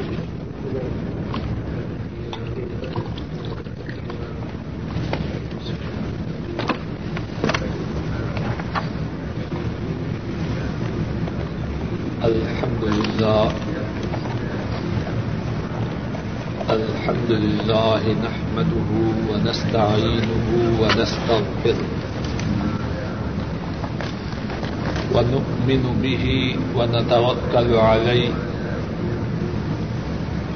الحمد لله نحمده ونستعينه ونستغفره ونؤمن به ونتوكل عليه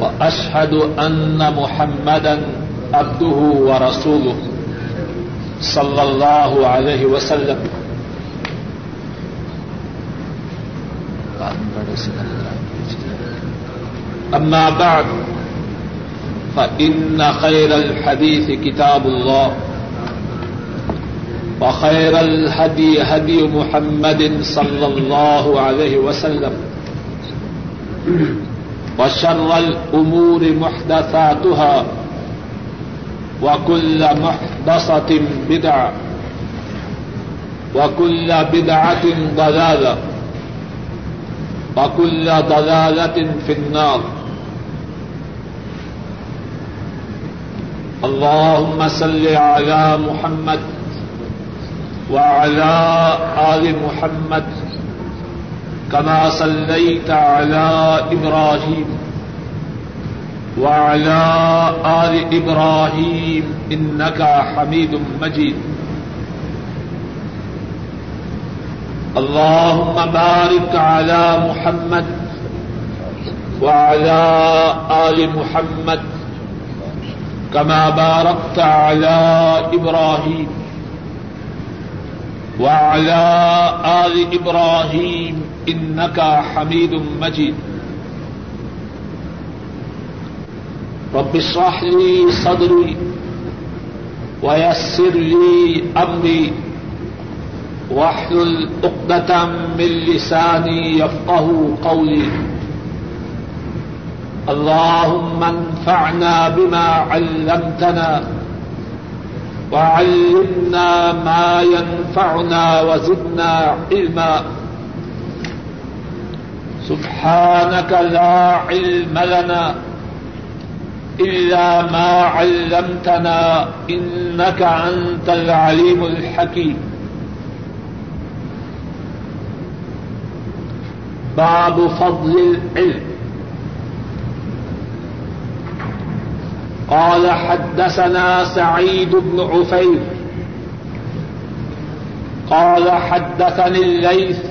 وأشهد أن محمدا عبده ورسوله صلى الله عليه وسلم. أما بعد فإن خير الحديث كتاب الله وخير الهدي هدي محمد صلى الله عليه وسلم وشر الأمور محدثاتها وكل محدثة بدعة وكل بدعة ضلالة وكل ضلالة في النار. اللهم صل على محمد وعلى آل محمد كما صليت على إبراهيم وعلى آل إبراهيم إنك حميد مجيد. اللهم بارك على محمد وعلى آل محمد كما باركت على إبراهيم وعلى آل إبراهيم إنك حميد مجيد. رب اشرح لي صدري ويسر لي أمري واحلل عقدة من لساني يفقهوا قولي. اللهم انفعنا بما علمتنا وعلمنا ما ينفعنا وزدنا علما. سبحانك لا علم لنا إلا ما علمتنا إنك أنت العليم الحكيم. باب فضل العلم. قال حدثنا سعيد بن عفير قال حدثني الليث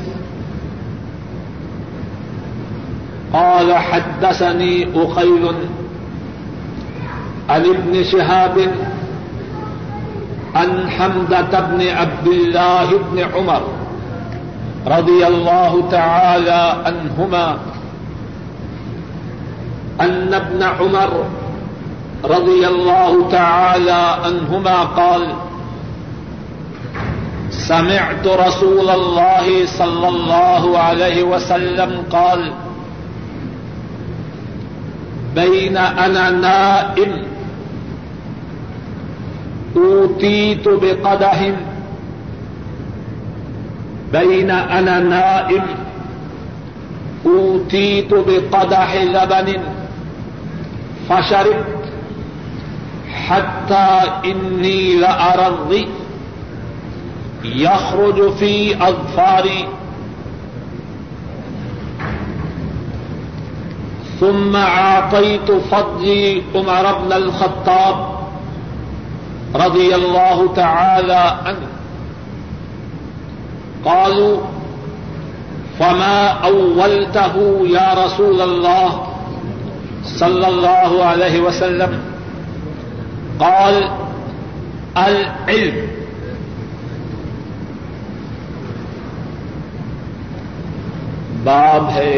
قال حدثني أخيل عن ابن شهاب عن حمدة بن عبد الله بن عمر رضي الله تعالى عنهما أن ابن عمر رضي الله تعالى عنهما قال: سمعت رسول الله صلى الله عليه وسلم قال: بين أنا نائم أوتيت بقدح لبن فشربت حتى إني لأرى الري يخرج في أظفاري ثم أعطيت فضلي عمر بن الخطاب رضي الله تعالى عنه. قالوا: فما أولته يا رسول الله صلى الله عليه وسلم؟ قال: العلم. باب ہے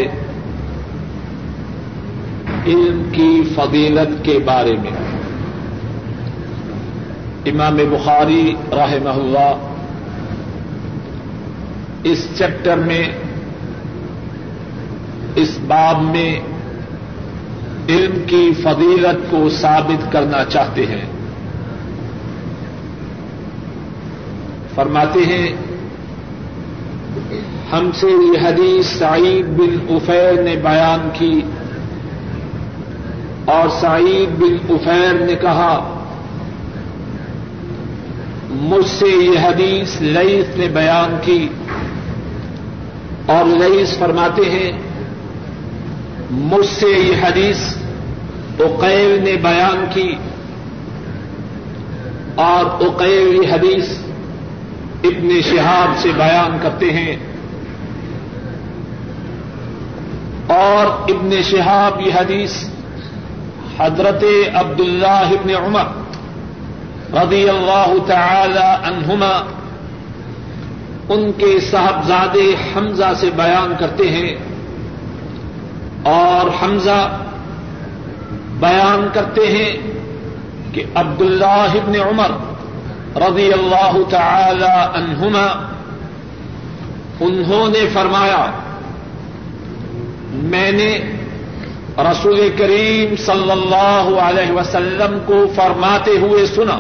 علم کی فضیلت کے بارے میں امام بخاری رحمہ اللہ اس چیپٹر میں اس باب میں علم کی فضیلت کو ثابت کرنا چاہتے ہیں. فرماتے ہیں ہم سے یہ حدیث سعید بن عفیر نے بیان کی اور سعید بن عفیر نے کہا مجھ سے یہ حدیث لیث نے بیان کی اور لیث فرماتے ہیں مجھ سے یہ حدیث عقیل نے بیان کی اور عقیل یہ حدیث ابن شہاب سے بیان کرتے ہیں اور ابن شہاب یہ حدیث حضرت عبداللہ ابن عمر رضی اللہ تعالی عنہما ان کے صاحبزادے حمزہ سے بیان کرتے ہیں اور حمزہ بیان کرتے ہیں کہ عبداللہ ابن عمر رضی اللہ تعالی عنہما انہوں نے فرمایا میں نے رسول کریم صلی اللہ علیہ وسلم کو فرماتے ہوئے سنا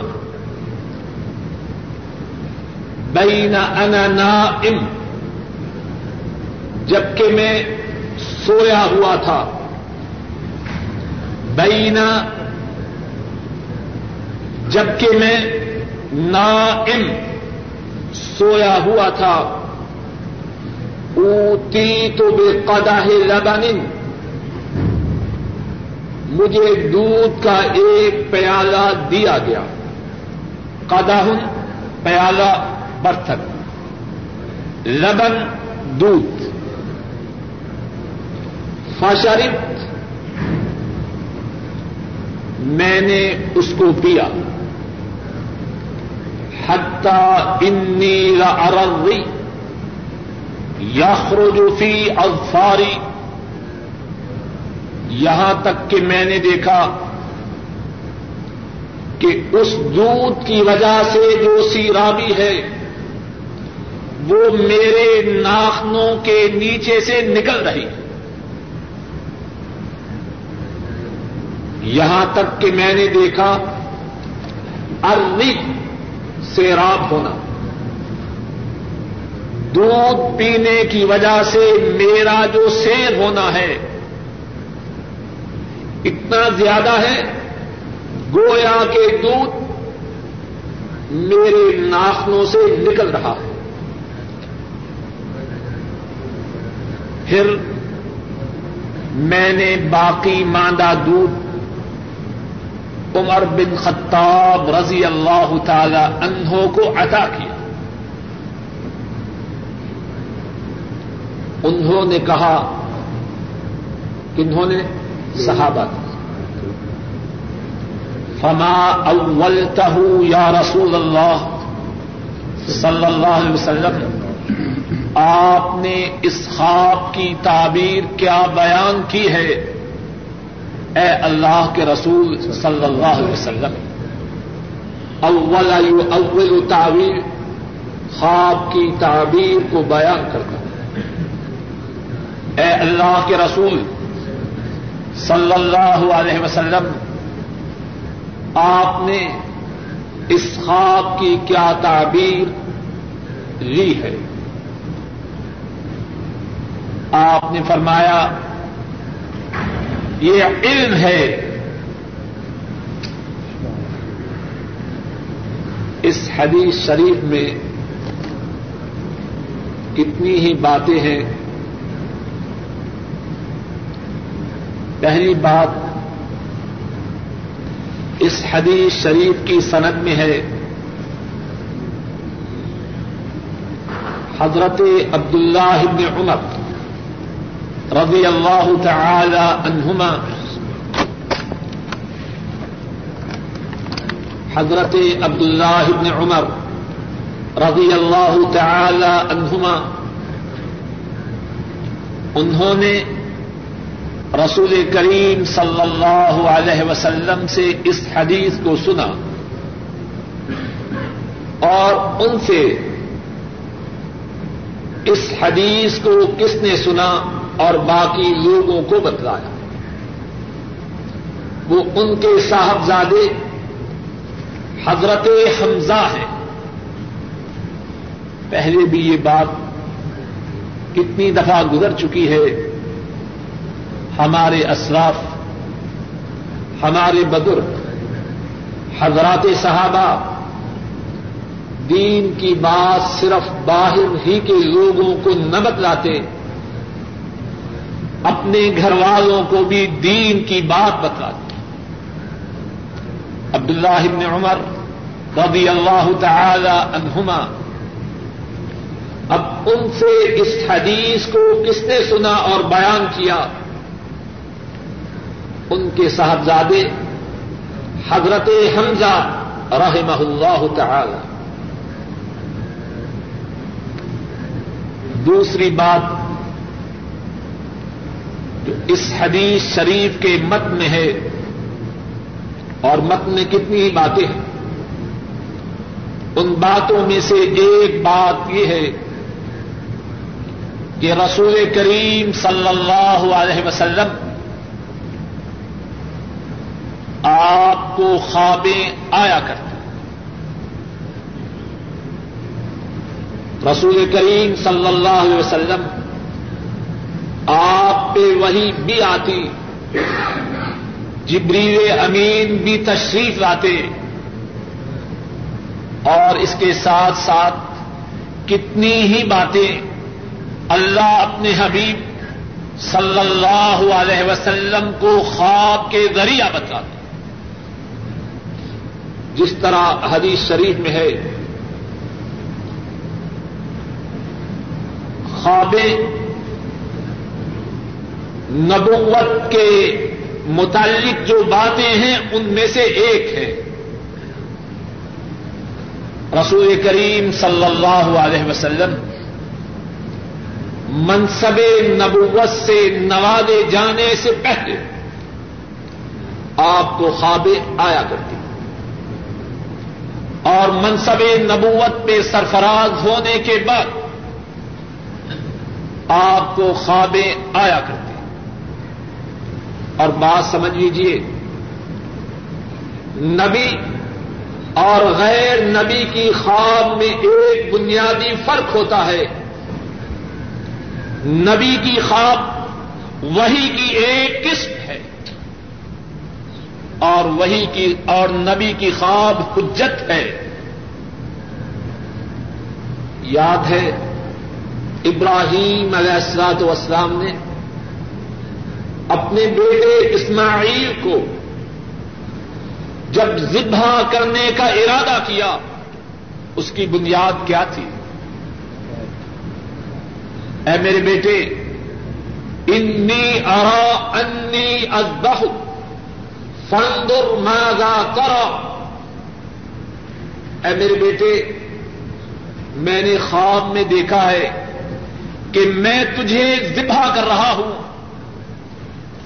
بین انا نائم جبکہ میں سویا ہوا تھا. بین جبکہ میں نائم سویا ہوا تھا اوتیت بقدح لبن مجھے دودھ کا ایک پیالہ دیا گیا. قدح پیالہ برتن لبن دودھ. فشربت میں نے اس کو پیا حتی انی لأری الریح یخرج فی اظفاری یہاں تک کہ میں نے دیکھا کہ اس دودھ کی وجہ سے جو سیرابی ہے وہ میرے ناخنوں کے نیچے سے نکل رہی. یہاں تک کہ میں نے دیکھا الرق سیراب ہونا دودھ پینے کی وجہ سے میرا جو سیر ہونا ہے اتنا زیادہ ہے گویا کہ دودھ میرے ناخنوں سے نکل رہا ہے. پھر میں نے باقی ماندہ دودھ عمر بن خطاب رضی اللہ تعالی عنہ کو عطا کیا. انہوں نے کہا انہوں نے صحابہ فما اولتہ یا رسول اللہ صلی اللہ علیہ وسلم آپ نے اس خواب کی تعبیر کیا بیان کی ہے اے اللہ کے رسول صلی اللہ علیہ وسلم. اول تعبیر خواب کی تعبیر کو بیان کرتا اے اللہ کے رسول صلی اللہ علیہ وسلم آپ نے اس خواب کی کیا تعبیر لی ہے. آپ نے فرمایا یہ علم ہے اس حدیث شریف میں کتنی ہی باتیں ہیں. پہلی بات اس حدیث شریف کی سند میں ہے حضرت عبداللہ بن عمر رضی اللہ تعالی عنہما حضرت عبداللہ بن عمر رضی اللہ تعالی عنہما انہوں نے رسول کریم صلی اللہ علیہ وسلم سے اس حدیث کو سنا اور ان سے اس حدیث کو کس نے سنا اور باقی لوگوں کو بتلایا. وہ ان کے صاحبزادے حضرت حمزہ ہیں. پہلے بھی یہ بات کتنی دفعہ گزر چکی ہے ہمارے اسلاف ہمارے بزرگ حضرات صحابہ دین کی بات صرف باہر ہی کے لوگوں کو نہ بتلاتے اپنے گھر والوں کو بھی دین کی بات بتلاتے. عبداللہ بن عمر رضی اللہ تعالی عنہما اب ان سے اس حدیث کو کس نے سنا اور بیان کیا؟ ان کے صاحبزادے حضرت حمزہ رحمہ اللہ تعالی. دوسری بات جو اس حدیث شریف کے متن میں ہے، اور متن میں کتنی ہی باتیں ہیں، ان باتوں میں سے ایک بات یہ ہے کہ رسول کریم صلی اللہ علیہ وسلم آپ کو خوابیں آیا کرتی. رسول کریم صلی اللہ علیہ وسلم آپ پہ وحی بھی آتی، جبریل امین بھی تشریف لاتے، اور اس کے ساتھ ساتھ کتنی ہی باتیں اللہ اپنے حبیب صلی اللہ علیہ وسلم کو خواب کے ذریعہ بتلاتے. جس طرح حدیث شریف میں ہے، خوابیں نبوت کے متعلق جو باتیں ہیں ان میں سے ایک ہے. رسول کریم صلی اللہ علیہ وسلم منصب نبوت سے نوازے جانے سے پہلے آپ کو خوابیں آیا کرتی، اور منصب نبوت پہ سرفراز ہونے کے بعد آپ کو خوابیں آیا کرتی. اور بات سمجھ لیجیے، نبی اور غیر نبی کی خواب میں ایک بنیادی فرق ہوتا ہے. نبی کی خواب وحی کی ایک قسم ہے، اور وحی کی اور نبی کی خواب حجت ہے. یاد ہے ابراہیم علیہ الصلوۃ والسلام نے اپنے بیٹے اسماعیل کو جب ذبح کرنے کا ارادہ کیا، اس کی بنیاد کیا تھی؟ اے میرے بیٹے، انی ارا انی اذبح فانظر ماذا ترى. اے میرے بیٹے، میں نے خواب میں دیکھا ہے کہ میں تجھے ذبح کر رہا ہوں.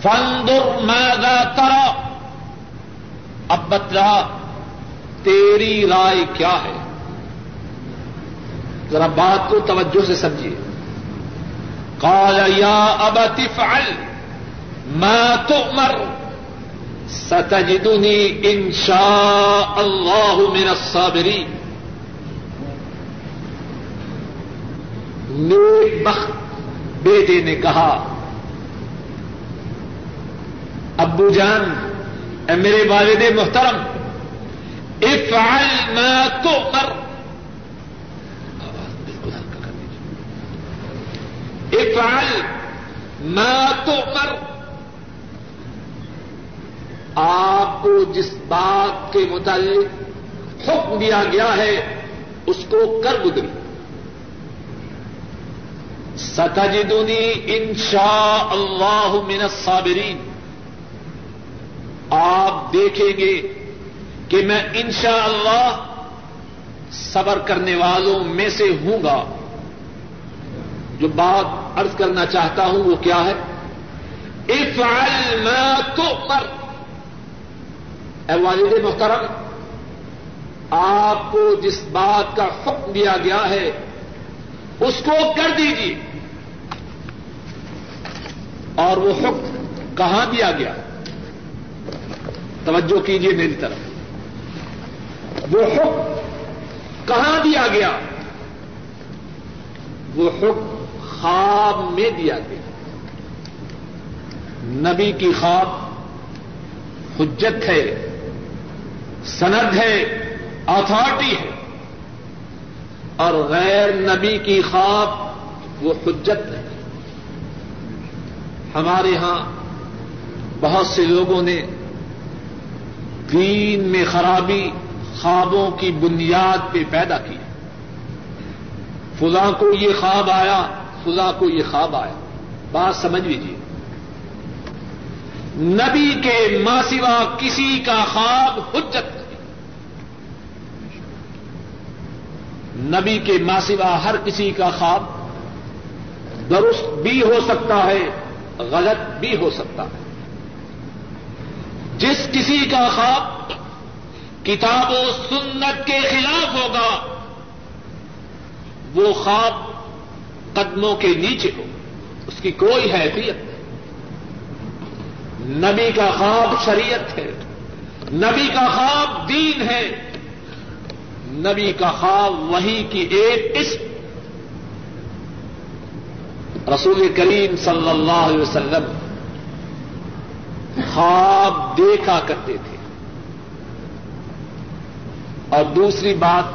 فانظر ماذا ترى، اب بتلا تیری رائے کیا ہے. ذرا بات کو توجہ سے سمجھیے. قال يا أبت افعل ما تؤمر ستجدني إن شاء الله من الصابرين. نیک بخت بیٹے نے کہا، ابو جان، اے میرے والد محترم، افعل ما تؤمر، افعل ما تؤمر، آپ کو جس بات کے متعلق حکم دیا گیا ہے اس کو کر گزری. ستجدنی انشاء اللہ من الصابرین، آپ دیکھیں گے کہ میں انشاء اللہ صبر کرنے والوں میں سے ہوں گا. جو بات عرض کرنا چاہتا ہوں وہ کیا ہے؟ افعل ما تؤمر. اے والد محترم، آپ کو جس بات کا حکم دیا گیا ہے اس کو کر دیجیے. اور وہ حکم کہاں دیا گیا؟ توجہ کیجیے میری طرف. وہ حکم کہاں دیا گیا؟ وہ حکم خواب میں دیا گیا. نبی کی خواب حجت ہے، سند ہے، اتھارٹی ہے، اور غیر نبی کی خواب وہ حجت ہے. ہمارے ہاں بہت سے لوگوں نے دین میں خرابی خوابوں کی بنیاد پہ پیدا کی. فلاں کو یہ خواب آیا، فلاں کو یہ خواب آیا. بات سمجھ لیجیے، نبی کے ماسوا کسی کا خواب حجت نہیں. نبی کے ماسوا ہر کسی کا خواب درست بھی ہو سکتا ہے، غلط بھی ہو سکتا ہے. جس کسی کا خواب کتاب و سنت کے خلاف ہوگا وہ خواب قدموں کے نیچے ہو، اس کی کوئی حیثیت. نبی کا خواب شریعت ہے، نبی کا خواب دین ہے، نبی کا خواب وحی کی ایک قسم. رسول کریم صلی اللہ علیہ وسلم خواب دیکھا کرتے تھے. اور دوسری بات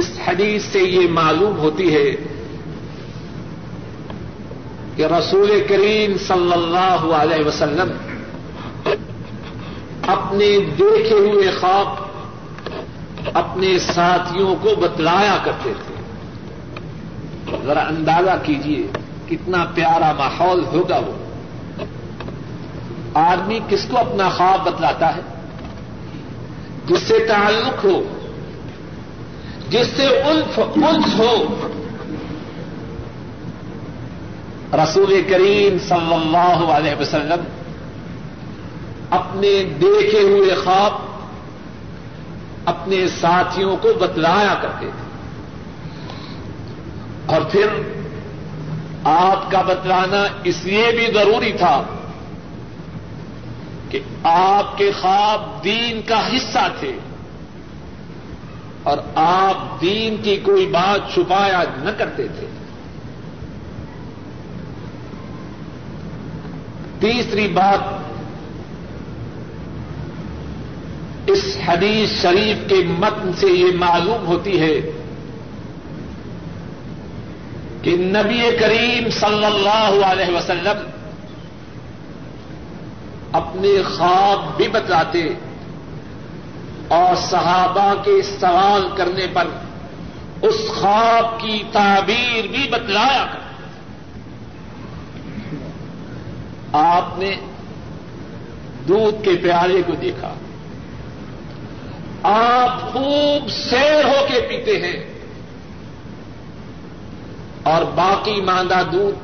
اس حدیث سے یہ معلوم ہوتی ہے کہ رسول کریم صلی اللہ علیہ وسلم اپنے دیکھے ہوئے خواب اپنے ساتھیوں کو بتلایا کرتے تھے. ذرا اندازہ کیجئے کتنا پیارا ماحول ہوگا. وہ آدمی کس کو اپنا خواب بتلاتا ہے؟ جس سے تعلق ہو، جس سے انس ہو. رسول کریم صلی اللہ علیہ وسلم اپنے دیکھے ہوئے خواب اپنے ساتھیوں کو بتلایا کرتے تھے. اور پھر آپ کا بتلانا اس لیے بھی ضروری تھا کہ آپ کے خواب دین کا حصہ تھے اور آپ دین کی کوئی بات چھپایا نہ کرتے تھے. تیسری بات اس حدیث شریف کے متن سے یہ معلوم ہوتی ہے کہ نبی کریم صلی اللہ علیہ وسلم اپنے خواب بھی بتلاتے اور صحابہ کے سوال کرنے پر اس خواب کی تعبیر بھی بتلایا کرتے. آپ نے دودھ کے پیالے کو دیکھا، آپ خوب سیر ہو کے پیتے ہیں اور باقی ماندہ دودھ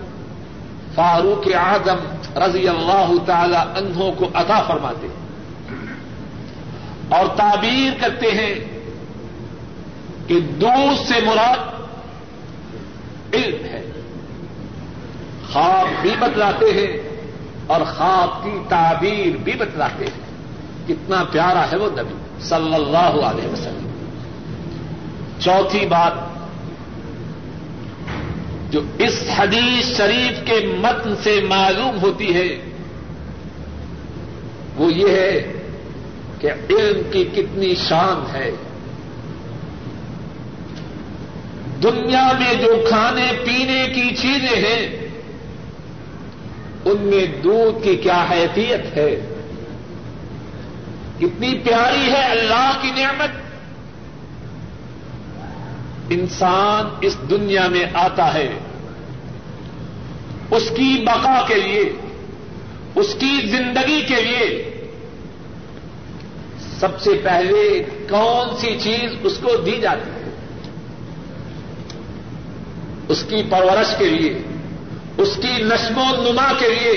فاروق اعظم رضی اللہ تعالی عنہ کو عطا فرماتے ہیں اور تعبیر کرتے ہیں کہ دودھ سے مراد علم ہے. خواب بھی بتلاتے ہیں اور خواب کی تعبیر بھی بتلاتے ہیں. کتنا پیارا ہے وہ نبی صلی اللہ علیہ وسلم. چوتھی بات جو اس حدیث شریف کے متن سے معلوم ہوتی ہے وہ یہ ہے کہ علم کی کتنی شان ہے. دنیا میں جو کھانے پینے کی چیزیں ہیں ان میں دودھ کی کیا حیثیت ہے. کتنی پیاری ہے اللہ کی نعمت. انسان اس دنیا میں آتا ہے اس کی بقا کے لیے، اس کی زندگی کے لیے. سب سے پہلے کون سی چیز اس کو دی جاتی ہے؟ اس کی پرورش کے لیے، اس کی نشو و نما کے لیے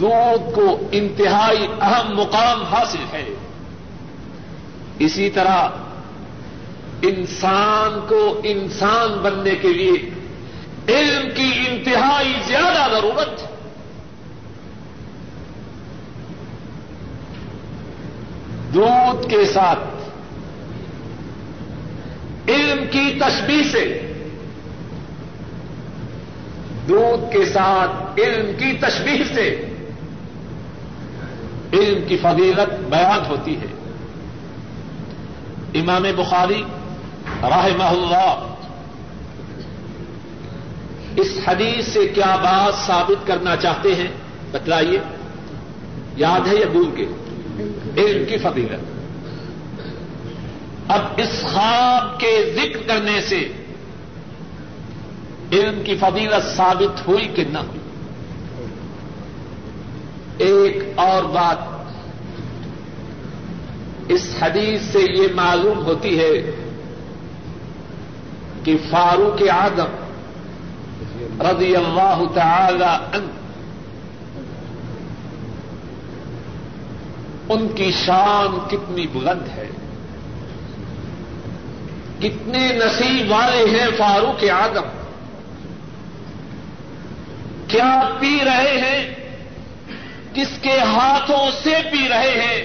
دودھ کو انتہائی اہم مقام حاصل ہے. اسی طرح انسان کو انسان بننے کے لیے علم کی انتہائی زیادہ ضرورت ہے. دودھ کے ساتھ علم کی تشبیہ سے علم کی فضیلت بیان ہوتی ہے. امام بخاری رحمہ اللہ اس حدیث سے کیا بات ثابت کرنا چاہتے ہیں بتلائیے؟ یاد ہے یا بھول کے؟ علم کی فضیلت. اب اس خواب کے ذکر کرنے سے علم کی فضیلت ثابت ہوئی کہ نہ ہوئی؟ ایک اور بات اس حدیث سے یہ معلوم ہوتی ہے کہ فاروق اعظم رضی اللہ تعالی عنہ ان کی شان کتنی بلند ہے. کتنے نصیب والے ہیں فاروق اعظم. کیا پی رہے ہیں، کس کے ہاتھوں سے پی رہے ہیں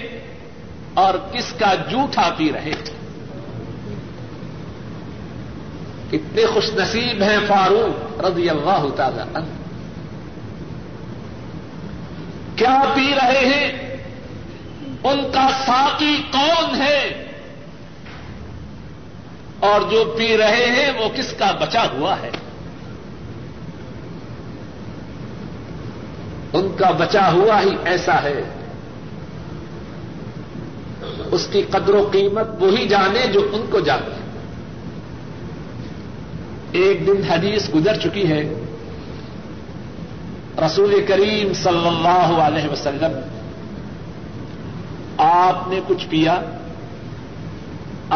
اور کس کا جھوٹا پی رہے ہیں. کتنے خوش نصیب ہیں فاروق رضی اللہ تعالی عنہ. کیا پی رہے ہیں، ان کا ساقی کون ہے اور جو پی رہے ہیں وہ کس کا بچا ہوا ہے. ان کا بچا ہوا ہی ایسا ہے، اس کی قدر و قیمت وہی جانے جو ان کو جانے. ایک دن حدیث گزر چکی ہے، رسول کریم صلی اللہ علیہ وسلم آپ نے کچھ پیا،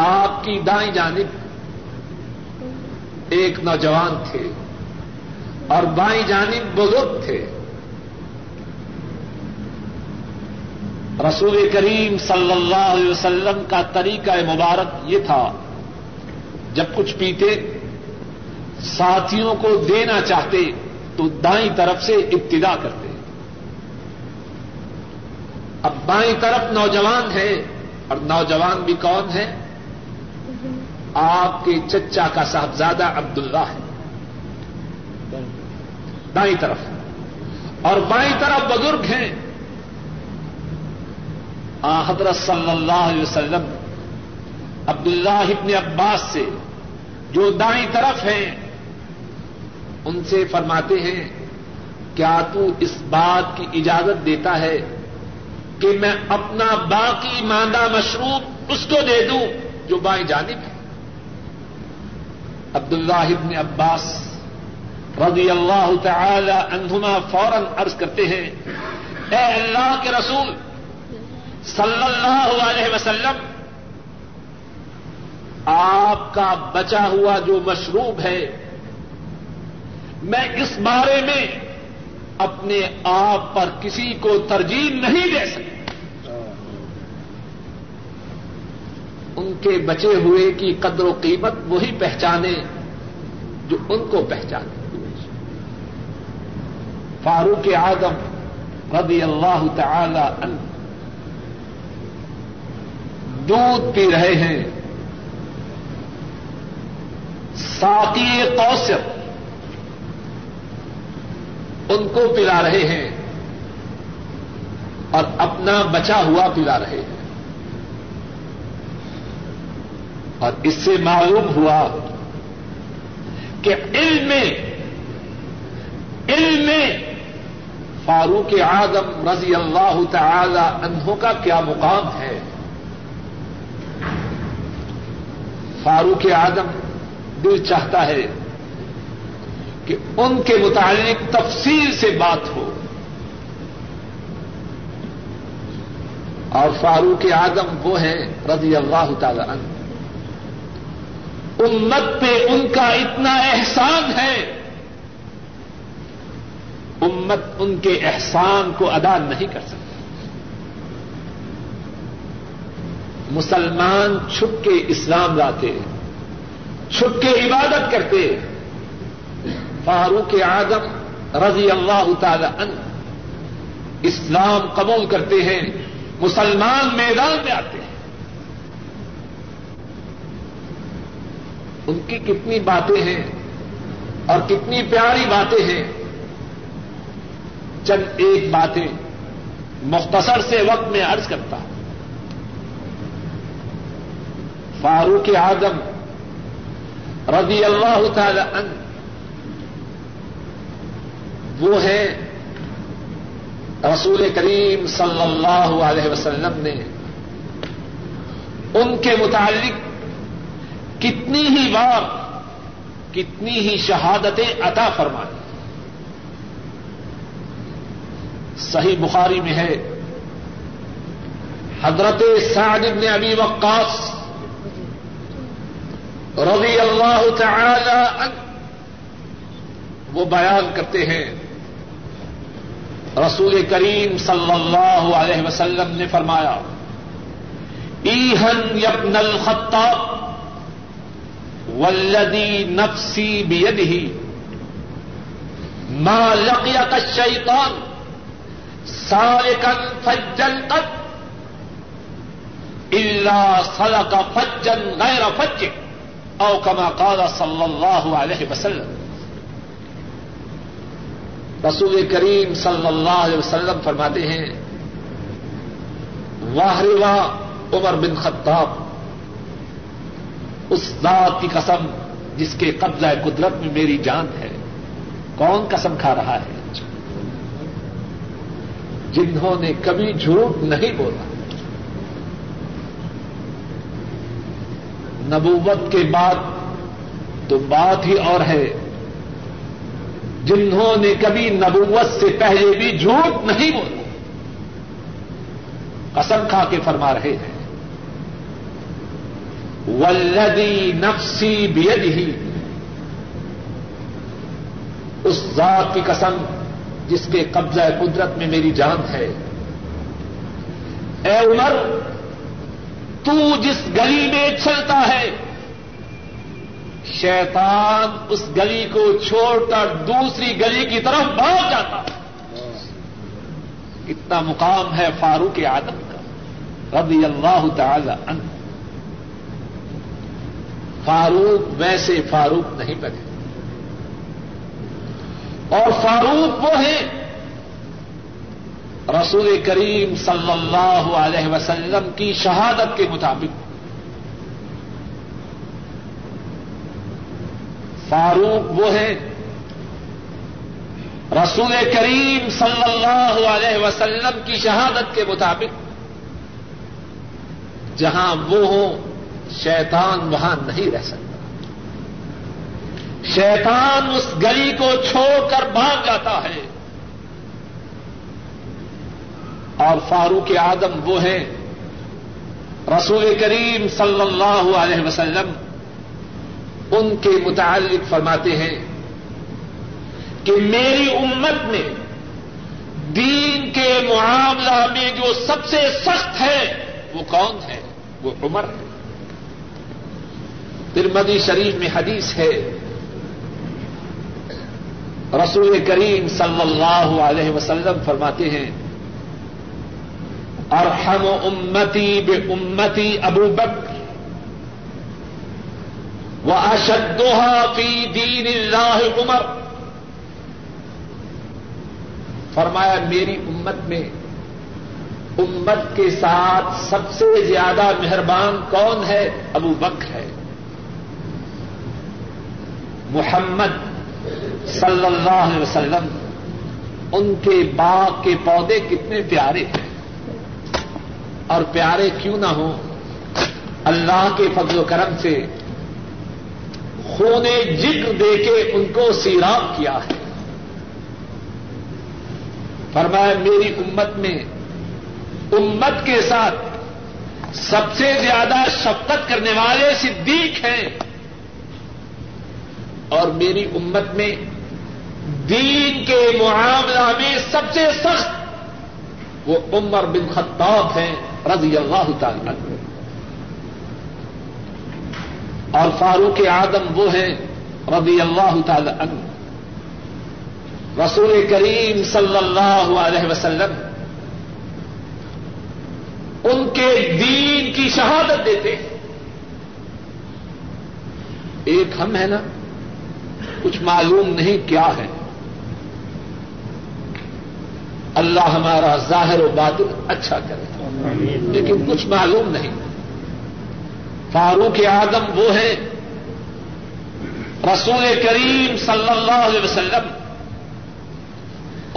آپ کی دائیں جانب ایک نوجوان تھے اور بائیں جانب بزرگ تھے. رسول کریم صلی اللہ علیہ وسلم کا طریقہ مبارک یہ تھا، جب کچھ پیتے ساتھیوں کو دینا چاہتے تو دائیں طرف سے ابتدا کرتے. اب بائیں طرف نوجوان ہے، اور نوجوان بھی کون ہے؟ آپ کے چچا کا صاحبزادہ عبداللہ ہے دائیں طرف، اور بائیں طرف بزرگ ہیں. حضرت صلی اللہ علیہ وسلم عبداللہ ابن عباس سے جو دائیں طرف ہیں ان سے فرماتے ہیں، کیا تو اس بات کی اجازت دیتا ہے کہ میں اپنا باقی ماندہ مشروب اس کو دے دوں جو بائیں جانب ہے؟ عبداللہ ابن عباس رضی اللہ تعالی عنہما فوراً عرض کرتے ہیں، اے اللہ کے رسول صلی اللہ علیہ وسلم، آپ کا بچا ہوا جو مشروب ہے میں اس بارے میں اپنے آپ پر کسی کو ترجیح نہیں دے سکتے. ان کے بچے ہوئے کی قدر و قیمت وہی پہچانے جو ان کو پہچانے. فاروق اعظم رضی اللہ تعالی عنہ دودھ پی رہے ہیں، ساقی کوثر ان کو پلا رہے ہیں اور اپنا بچا ہوا پلا رہے ہیں. اور اس سے معلوم ہوا کہ علم میں فاروق اعظم رضی اللہ تعالی عنہ کا کیا مقام ہے. فاروق اعظم دل چاہتا ہے کہ ان کے متعلق تفصیل سے بات ہو، اور فاروق اعظم وہ ہیں رضی اللہ تعالی عنہ، امت پہ ان کا اتنا احسان ہے، امت ان کے احسان کو ادا نہیں کر سکتی. مسلمان چھپ کے اسلام لاتے، چھپ کے عبادت کرتے. فاروق اعظم رضی اللہ تعالی عنہ اسلام قبول کرتے ہیں، مسلمان میدان میں آتے ہیں. ان کی کتنی باتیں ہیں اور کتنی پیاری باتیں ہیں. چند ایک باتیں مختصر سے وقت میں عرض کرتا ہوں. فاروق اعظم رضی اللہ تعالی عنہ وہ ہیں رسول کریم صلی اللہ علیہ وسلم نے ان کے متعلق کتنی ہی بار کتنی ہی شہادتیں عطا فرمائیں. صحیح بخاری میں ہے حضرت سعد بن ابی وقاص رضی اللہ تعالی عنہ وہ بیان کرتے ہیں رسول کریم صلی اللہ علیہ وسلم نے فرمایا ایہن یا ابن الخطاب والذی نفسی بیدہ ما لقیک الشیطان سالکا فجا قط الا سلک فجا غیر فجک او کما قال صلی اللہ علیہ وسلم. رسول کریم صلی اللہ علیہ وسلم فرماتے ہیں واہ رے واہ عمر بن خطاب، اس ذات کی قسم جس کے قبضہ قدرت میں میری جان ہے. کون قسم کھا رہا ہے؟ جنہوں نے کبھی جھوٹ نہیں بولا. نبوت کے بعد تو بات ہی اور ہے. جنہوں نے کبھی نبوت سے پہلے بھی جھوٹ نہیں بولا قسم کھا کے فرما رہے ہیں والذی نفسی بیدہ، اس ذات کی قسم جس کے قبضہ قدرت میں میری جان ہے. اے عمر، تو جس گلی میں چلتا ہے شیطان اس گلی کو چھوڑ کر دوسری گلی کی طرف بھاگ جاتا. اتنا مقام ہے فاروق اعظم کا رضی اللہ تعالی عنہ. فاروق ویسے فاروق نہیں بنے، اور فاروق وہ ہیں رسول کریم صلی اللہ علیہ وسلم کی شہادت کے مطابق. فاروق وہ ہیں رسول کریم صلی اللہ علیہ وسلم کی شہادت کے مطابق. جہاں وہ ہوں شیطان وہاں نہیں رہ سکتا، شیطان اس گلی کو چھوڑ کر بھاگ جاتا ہے. اور فاروق اعظم وہ ہیں رسول کریم صلی اللہ علیہ وسلم ان کے متعلق فرماتے ہیں کہ میری امت میں دین کے معاملہ میں جو سب سے سخت ہے وہ کون ہے؟ وہ عمر ہے. ترمذی شریف میں حدیث ہے رسول کریم صلی اللہ علیہ وسلم فرماتے ہیں ارحم امتی بامتی ابو بکر واشدها فی دین اللہ عمر. فرمایا میری امت میں امت کے ساتھ سب سے زیادہ مہربان کون ہے؟ ابو بکر ہے. محمد صلی اللہ علیہ وسلم ان کے باغ کے پودے کتنے پیارے ہیں، اور پیارے کیوں نہ ہوں. اللہ کے فضل و کرم سے خون جگر دے کے ان کو سیراب کیا ہے. فرمایا میری امت میں امت کے ساتھ سب سے زیادہ شفقت کرنے والے صدیق ہیں، اور میری امت میں دین کے معاملہ میں سب سے سخت وہ عمر بن خطاب ہیں رضی اللہ تعالیٰ عنہ. اور فاروق اعظم وہ ہیں رضی اللہ تعالی عنہ. رسول کریم صلی اللہ علیہ وسلم ان کے دین کی شہادت دیتے ہیں. ایک ہم ہے نا, کچھ معلوم نہیں کیا ہے. اللہ ہمارا ظاہر و باطن اچھا کرے, لیکن کچھ معلوم نہیں. فاروق اعظم وہ ہیں, رسول کریم صلی اللہ علیہ وسلم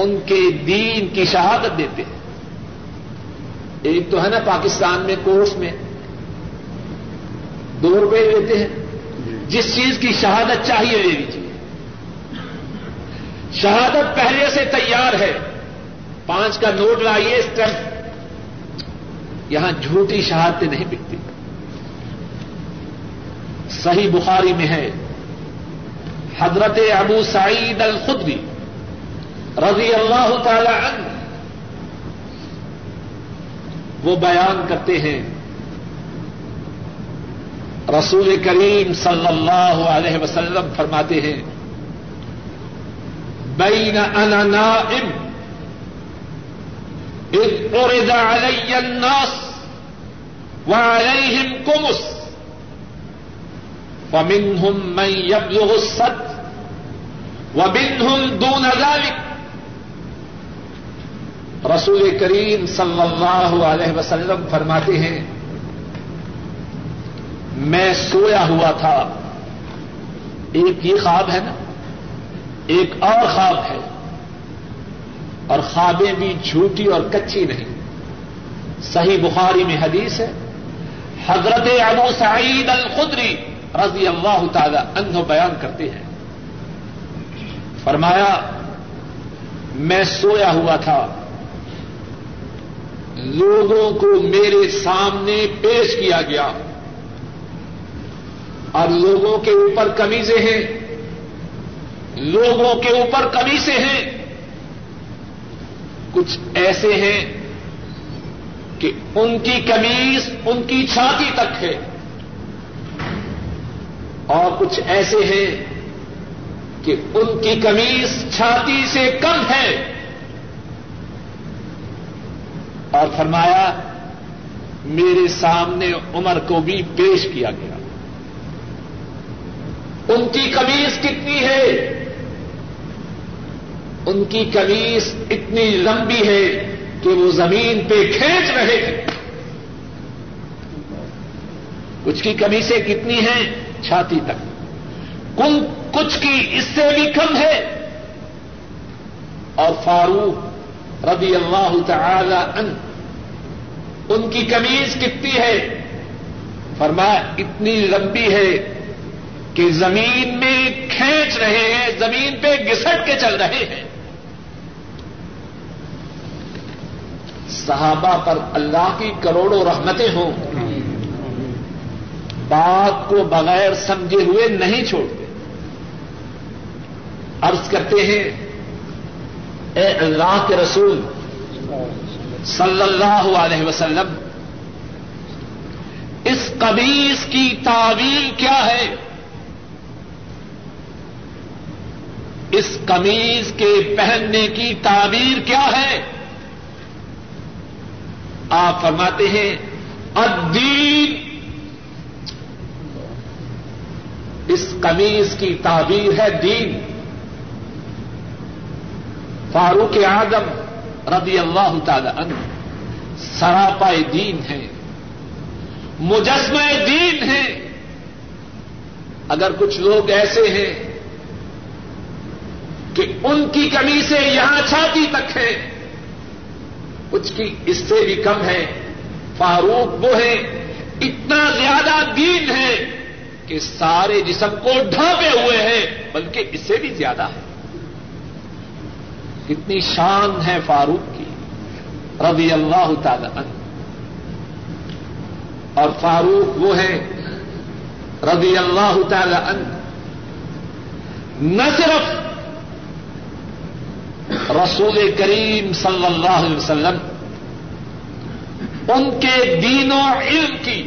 ان کے دین کی شہادت دیتے ہیں. ایک تو ہے نا پاکستان میں کورس میں 2 روپے لیتے ہیں, جس چیز کی شہادت چاہیے لے لیجیے. شہادت پہلے سے تیار ہے, 5 کا نوٹ لائیے اسٹمپ. یہاں جھوٹی شہادتیں نہیں بکتی. صحیح بخاری میں ہے, حضرت ابو سعید الخدری رضی اللہ تعالی عنہ وہ بیان کرتے ہیں, رسول کریم صلی اللہ علیہ وسلم فرماتے ہیں, بین انا نائم اذ عرض علی الناس وعلیہم قمص ومنهم من يبلغ الصد ومنهم دون ذلك. رسول کریم صلی اللہ علیہ وسلم فرماتے ہیں, میں سویا ہوا تھا. ایک یہ خواب ہے نا, ایک اور خواب ہے, اور خوابیں بھی جھوٹی اور کچی نہیں. صحیح بخاری میں حدیث ہے, حضرت ابو سعید الخدری رضی اللہ تعالی عنہ بیان کرتے ہیں, فرمایا میں سویا ہوا تھا, لوگوں کو میرے سامنے پیش کیا گیا, اور لوگوں کے اوپر قمیصیں ہیں, لوگوں کے اوپر قمیصیں ہیں, کچھ ایسے ہیں کہ ان کی قمیص ان کی چھاتی تک ہے, اور کچھ ایسے ہیں کہ ان کی قمیص چھاتی سے کم ہے. اور فرمایا میرے سامنے عمر کو بھی پیش کیا گیا. ان کی قمیص کتنی ہے؟ ان کی قمیص اتنی لمبی ہے کہ وہ زمین پہ کھینچ رہے ہیں. کچھ کی قمیصیں کتنی ہیں؟ چھاتی تک. کچھ کی اس سے بھی کم ہے. اور فاروق رضی اللہ تعالی عنہ ان کی قمیص کتنی ہے؟ فرمایا اتنی لمبی ہے کہ زمین میں کھینچ رہے ہیں, زمین پہ گھسٹ کے چل رہے ہیں. صحابہ پر اللہ کی کروڑوں رحمتیں ہوں, بات کو بغیر سمجھے ہوئے نہیں چھوڑتے. عرض کرتے ہیں, اے اللہ کے رسول صلی اللہ علیہ وسلم, اس قمیص کی تعبیر کیا ہے؟ اس قمیص کے پہننے کی تعبیر کیا ہے؟ آپ فرماتے ہیں الدین. اس قمیص کی تعبیر ہے دین. فاروق اعظم رضی اللہ تعالی عنہ سراپا دین ہے, مجسمہ دین ہے. اگر کچھ لوگ ایسے ہیں کہ ان کی قمیصیں یہاں چھاتی تک ہیں, کچھ کی اس سے بھی کم ہے, فاروق وہ ہے اتنا زیادہ دین ہے کہ سارے جسم کو ڈھانپے ہوئے ہیں, بلکہ اس سے بھی زیادہ ہے. کتنی شان ہے فاروق کی رضی اللہ تعالی عنہ. اور فاروق وہ ہیں رضی اللہ تعالی عنہ, نہ صرف رسول کریم صلی اللہ علیہ وسلم ان کے دین و علم کی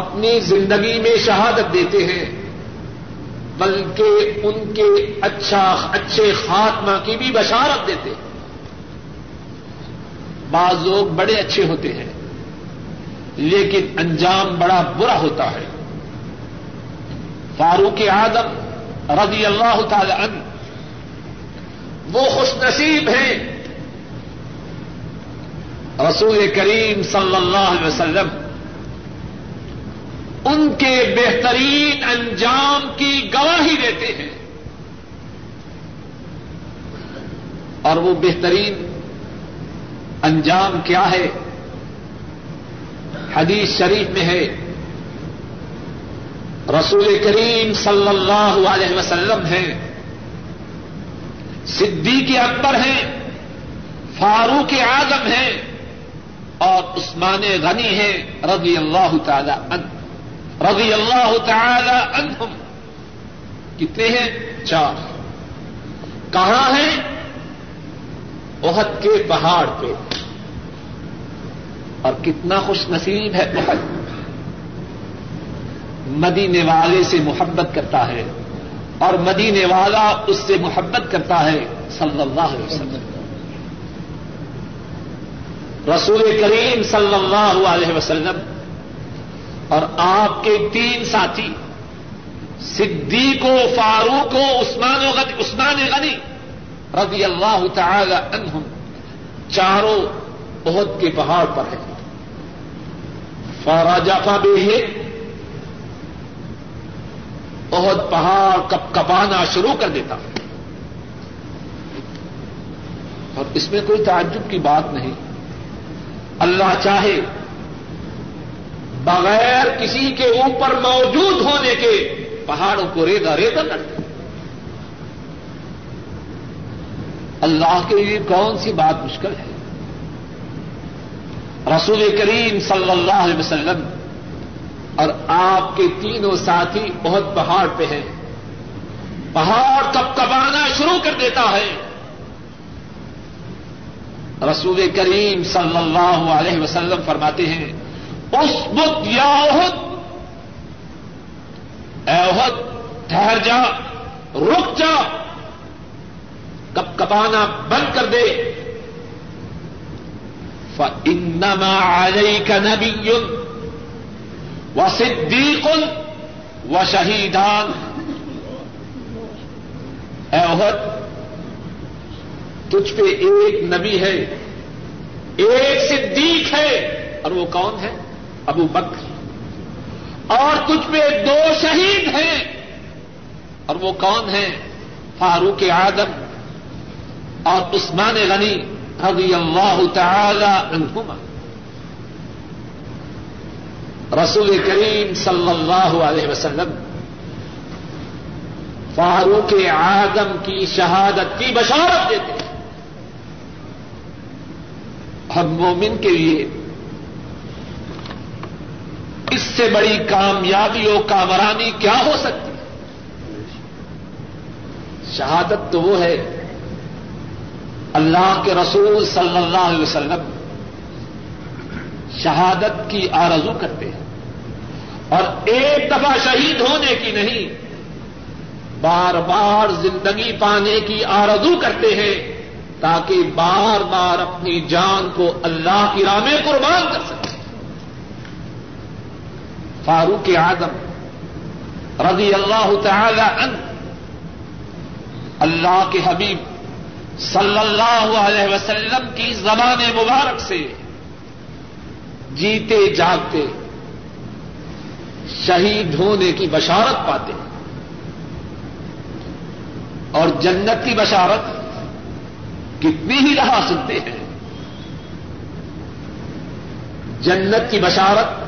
اپنی زندگی میں شہادت دیتے ہیں بلکہ ان کے اچھے خاتمہ کی بھی بشارت دیتے ہیں. بعض لوگ بڑے اچھے ہوتے ہیں لیکن انجام بڑا برا ہوتا ہے. فاروق اعظم رضی اللہ تعالی عنہ وہ خوش نصیب ہیں, رسول کریم صلی اللہ علیہ وسلم ان کے بہترین انجام کی گواہی دیتے ہیں, اور وہ بہترین انجام کیا ہے؟ حدیث شریف میں ہے رسول کریم صلی اللہ علیہ وسلم ہیں, صدیق اکبر ہیں, فاروق اعظم ہیں, اور عثمان غنی ہیں رضی اللہ تعالی عنہم. کتنے ہیں؟ چار. کہاں ہیں؟ احد کے پہاڑ پہ. اور کتنا خوش نصیب ہے احد, مدینے والے سے محبت کرتا ہے اور مدینے والا اس سے محبت کرتا ہے صلی اللہ علیہ وسلم. رسول کریم صلی اللہ علیہ وسلم اور آپ کے تین ساتھی صدیق و فاروق و عثمان غنی رضی اللہ تعالی عنہم چاروں احد کے پہاڑ پر ہیں. فراجفہ بھی ہے, بہت پہاڑ کپانا شروع کر دیتا, اور اس میں کوئی تعجب کی بات نہیں. اللہ چاہے بغیر کسی کے اوپر موجود ہونے کے پہاڑوں کو ریگا ریگا کر دے. اللہ کے لیے کون سی بات مشکل ہے؟ رسول کریم صلی اللہ علیہ وسلم اور آپ کے تینوں ساتھی بہت پہاڑ پہ ہیں. پہاڑ کپکپانا شروع کر دیتا ہے. رسول کریم صلی اللہ علیہ وسلم فرماتے ہیں اصبت یا احد, اے احد ٹھہر جا, رک جا, کپکپانا بند کر دے. فإنما علیک نبی وصدیق وشہیدان. اے احد تجھ پہ ایک نبی ہے, ایک صدیق ہے, اور وہ کون ہے؟ ابو بکر. اور تجھ پہ دو شہید ہیں, اور وہ کون ہیں؟ فاروق اعظم اور عثمان غنی رضی اللہ تعالی عنہما. رسول کریم صلی اللہ علیہ وسلم فاروق اعظم کی شہادت کی بشارت دیتے ہیں. ہر مومن کے لیے اس سے بڑی کامیابی و کامرانی کیا ہو سکتی ہے؟ شہادت تو وہ ہے اللہ کے رسول صلی اللہ علیہ وسلم شہادت کی آرزو کرتے ہیں, اور ایک دفعہ شہید ہونے کی نہیں بار بار زندگی پانے کی آرزو کرتے ہیں تاکہ بار بار اپنی جان کو اللہ کی راہ میں قربان کر سکیں. فاروق اعظم رضی اللہ تعالی عنہ اللہ کے حبیب صلی اللہ علیہ وسلم کی زبان مبارک سے جیتے جاگتے شہید ہونے کی بشارت پاتے ہیں, اور جنت کی بشارت کتنی ہی رہا سنتے ہیں. جنت کی بشارت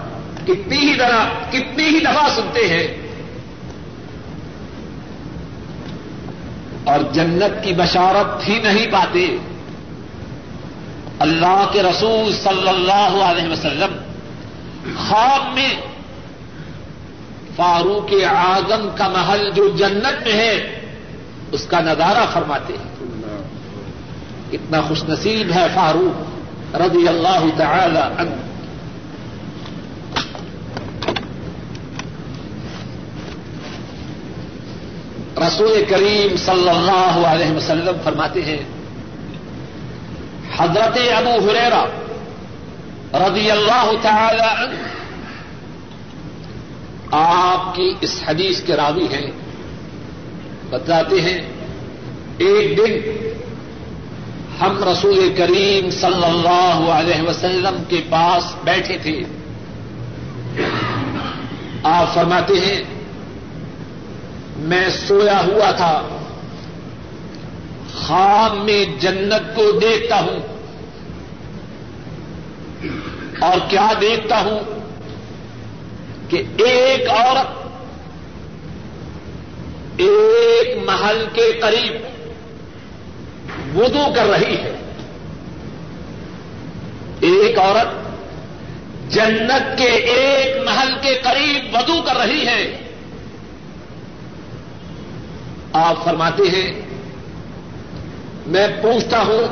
کتنی ہی دفعہ سنتے ہیں, اور جنت کی بشارت ہی نہیں پاتے. اللہ کے رسول صلی اللہ علیہ وسلم خواب میں فاروق اعظم کا محل جو جنت میں ہے اس کا نظارہ فرماتے ہیں. اتنا خوش نصیب ہے فاروق رضی اللہ تعالی عنہ. رسول کریم صلی اللہ علیہ وسلم فرماتے ہیں حضرت ابو ہریرہ رضی اللہ تعالی عنہ آپ کی اس حدیث کے راوی ہیں, بتاتے ہیں ایک دن ہم رسول کریم صلی اللہ علیہ وسلم کے پاس بیٹھے تھے. آپ فرماتے ہیں میں سویا ہوا تھا, خواب میں جنت کو دیکھتا ہوں, اور کیا دیکھتا ہوں کہ ایک عورت ایک محل کے قریب وضو کر رہی ہے. ایک عورت جنت کے ایک محل کے قریب وضو کر رہی ہے. آپ فرماتے ہیں میں پوچھتا ہوں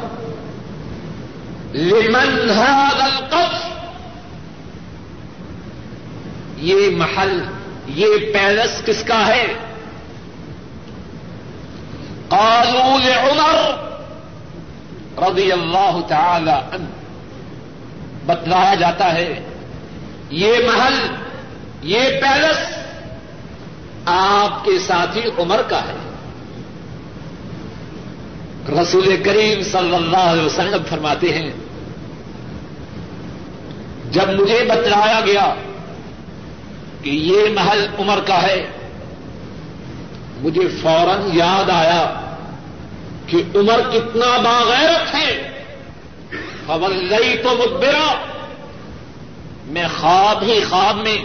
لمن هذا القصر, یہ محل یہ پیلس کس کا ہے؟ قالوا لعمر رضی اللہ تعالی عنہ. بتلایا جاتا ہے یہ محل یہ پیلس آپ کے ساتھی عمر کا ہے. رسول کریم صلی اللہ علیہ وسلم فرماتے ہیں جب مجھے بتلایا گیا کہ یہ محل عمر کا ہے, مجھے فوراً یاد آیا کہ عمر کتنا باغیرت ہے. فولّیت مدبرا, میں خواب ہی خواب میں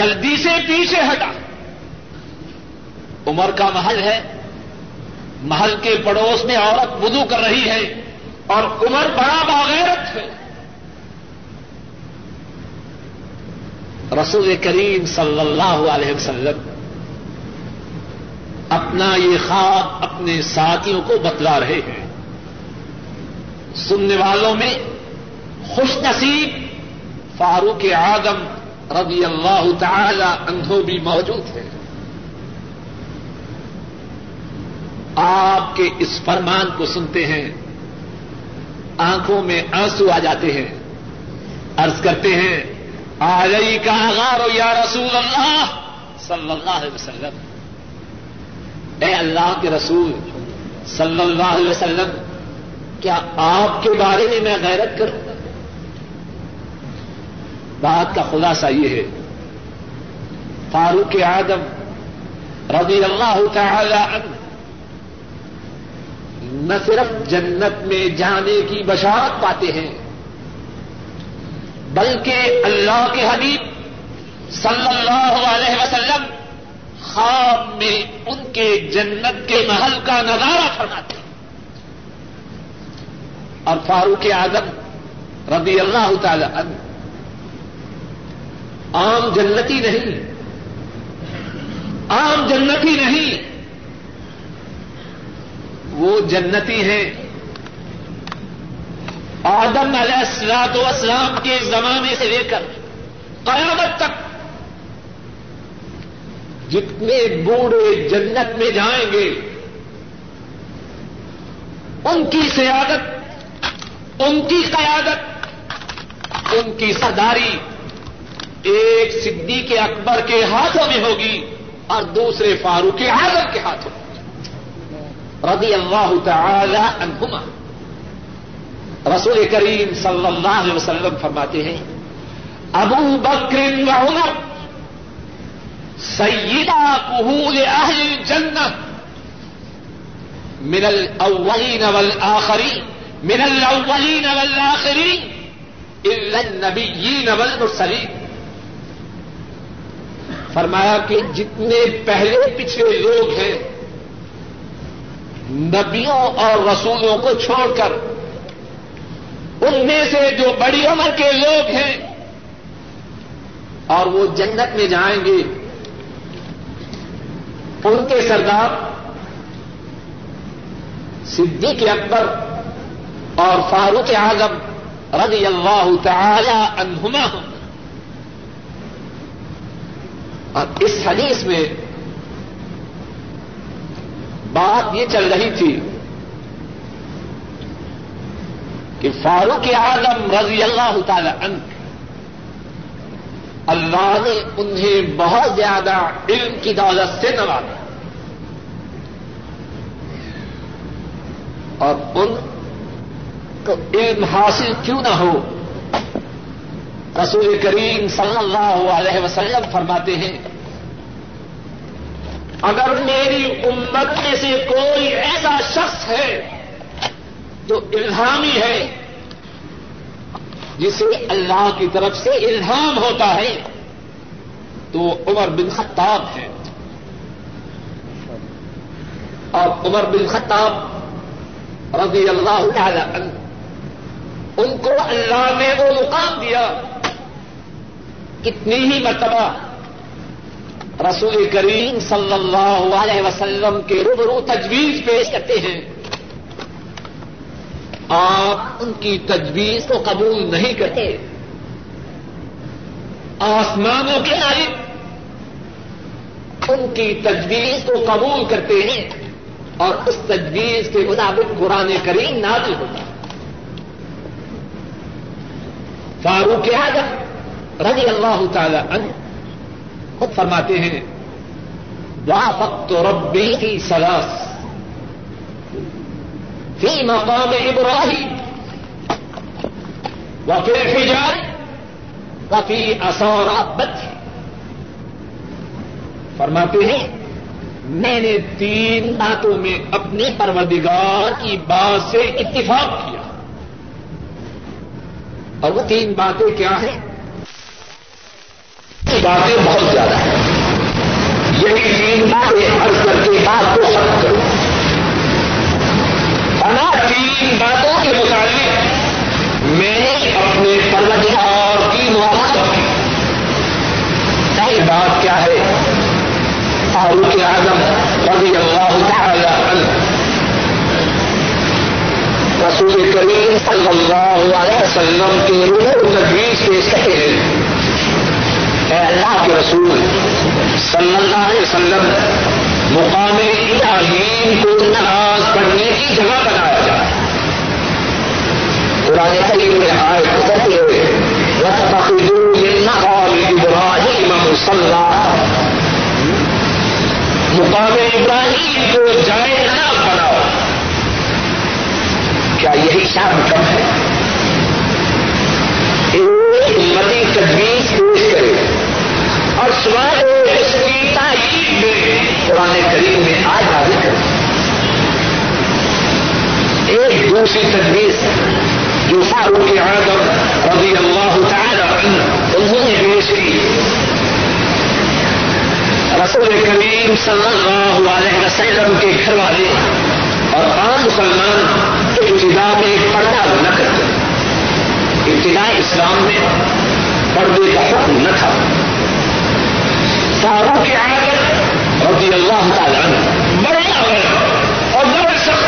جلدی سے پیچھے ہٹا. عمر کا محل ہے, محل کے پڑوس میں عورت وضو کر رہی ہے اور عمر بڑا باغیرت ہے. رسول کریم صلی اللہ علیہ وسلم اپنا یہ خواب اپنے ساتھیوں کو بتلا رہے ہیں. سننے والوں میں خوش نصیب فاروق اعظم رضی اللہ تعالی عنہ بھی موجود ہیں. آپ کے اس فرمان کو سنتے ہیں آنکھوں میں آنسو آ جاتے ہیں. عرض کرتے ہیں علیک اغار یا رسول اللہ صلی اللہ علیہ وسلم, اے اللہ کے رسول صلی اللہ علیہ وسلم کیا آپ کے بارے میں میں غیرت کروں؟ بات کا خلاصہ یہ ہے فاروق اعظم رضی اللہ تعالی عنہ نہ صرف جنت میں جانے کی بشارت پاتے ہیں بلکہ اللہ کے حبیب صلی اللہ علیہ وسلم خواب میں ان کے جنت کے محل کا نظارہ فرماتے ہیں. اور فاروق اعظم رضی اللہ تعالی عنہ عام جنتی نہیں, وہ جنتی ہیں آدم علیہ الصلوۃ والسلام کے زمانے سے لے کر قیامت تک جتنے بوڑھے جنت میں جائیں گے ان کی سیادت, ان کی قیادت, ان کی سرداری ایک صدیق اکبر کے ہاتھوں میں ہوگی اور دوسرے فاروق اعظم کے ہاتھوں رضی اللہ تعالی عنہما. رسول کریم صلی اللہ علیہ وسلم فرماتے ہیں ابو بکر و عمر سیدا قہول اہل الجنہ من الاولین والآخرین الا النبیین والمرسلین. فرمایا کہ جتنے پہلے پچھلے لوگ ہیں نبیوں اور رسولوں کو چھوڑ کر ان میں سے جو بڑی عمر کے لوگ ہیں اور وہ جنت میں جائیں گے ان کے سردار صدیق اکبر اور فاروق اعظم رضی اللہ تعالی عنہما ہوں. اور اس حدیث میں بات یہ چل رہی تھی کہ فاروق اعظم رضی اللہ تعالی عنہ اللہ نے انہیں بہت زیادہ علم کی دولت سے نوازا اور ان کو علم حاصل کیوں نہ ہو. رسول کریم صلی اللہ علیہ وسلم فرماتے ہیں اگر میری امت میں سے کوئی ایسا شخص ہے جو الہامی ہے جسے اللہ کی طرف سے الہام ہوتا ہے تو عمر بن خطاب ہے. اور عمر بن خطاب رضی اللہ تعالی عنہ ان کو اللہ نے وہ مقام دیا. کتنی ہی مرتبہ رسول کریم صلی اللہ علیہ وسلم کے روبرو تجویز پیش کرتے ہیں, آپ ان کی تجویز کو قبول نہیں کرتے. آسمانوں کے مالک ان کی تجویز کو قبول کرتے ہیں اور اس تجویز کے مطابق قرآن کریم نازل ہوتا ہے. فاروق اعظم رضی اللہ تعالی عنہ خود فرماتے ہیں وافقت ربی فی ثلاث فی مقام ابراہیم وفی الحجار وفی اثار بت. فرماتے ہیں میں نے تین باتوں میں اپنے پروردگار کی بات سے اتفاق کیا. اور وہ تین باتیں کیا ہیں؟ باتیں بہت زیادہ ہیں, یہی تین باتیں عرض کر کے بات کو ختم کروں. تین باتوں کے متعلق میں نے اپنے پروردگار کی موافقت کی. پہلی بات کیا ہے؟ فاروق اعظم رضی اللہ تعالی عنہ رسول کریم صلی اللہ علیہ وسلم کے روبرو تجویز پیش کرتے ہیں, اے اللہ کے رسول صلی اللہ علیہ وسلم مقام ابراہیم کو نماز پڑھنے کی جگہ بنایا جائے. قرآن کریم میں آئے گزرتے ہوئے وَاتَّخِذُوا مِن مَقَامِ إِبْرَاهِيمَ مُصَلًّى, مقام ابراہیم کو جائے نماز بناؤ. کیا یہی شان کم ہے؟ ایک امتی تجویز پیش کرے اور سوال اس کی تاریخ میں قرآن کریم میں آج حاضر کریں. ایک دوسری تجویز جو فاروق اعظم رضی اللہ تعالی عنہ انہوں نے پیش کی, رسول کریم صلی اللہ علیہ وسلم کے گھر والے اور عام مسلمان ابتدا میں پردہ نہ کرتے. ابتدا اسلام میں پردے کا حکم نہ تھا. فاروق اعظم رضی اللہ تعالی عنہ بڑے عالم اور بڑے سخت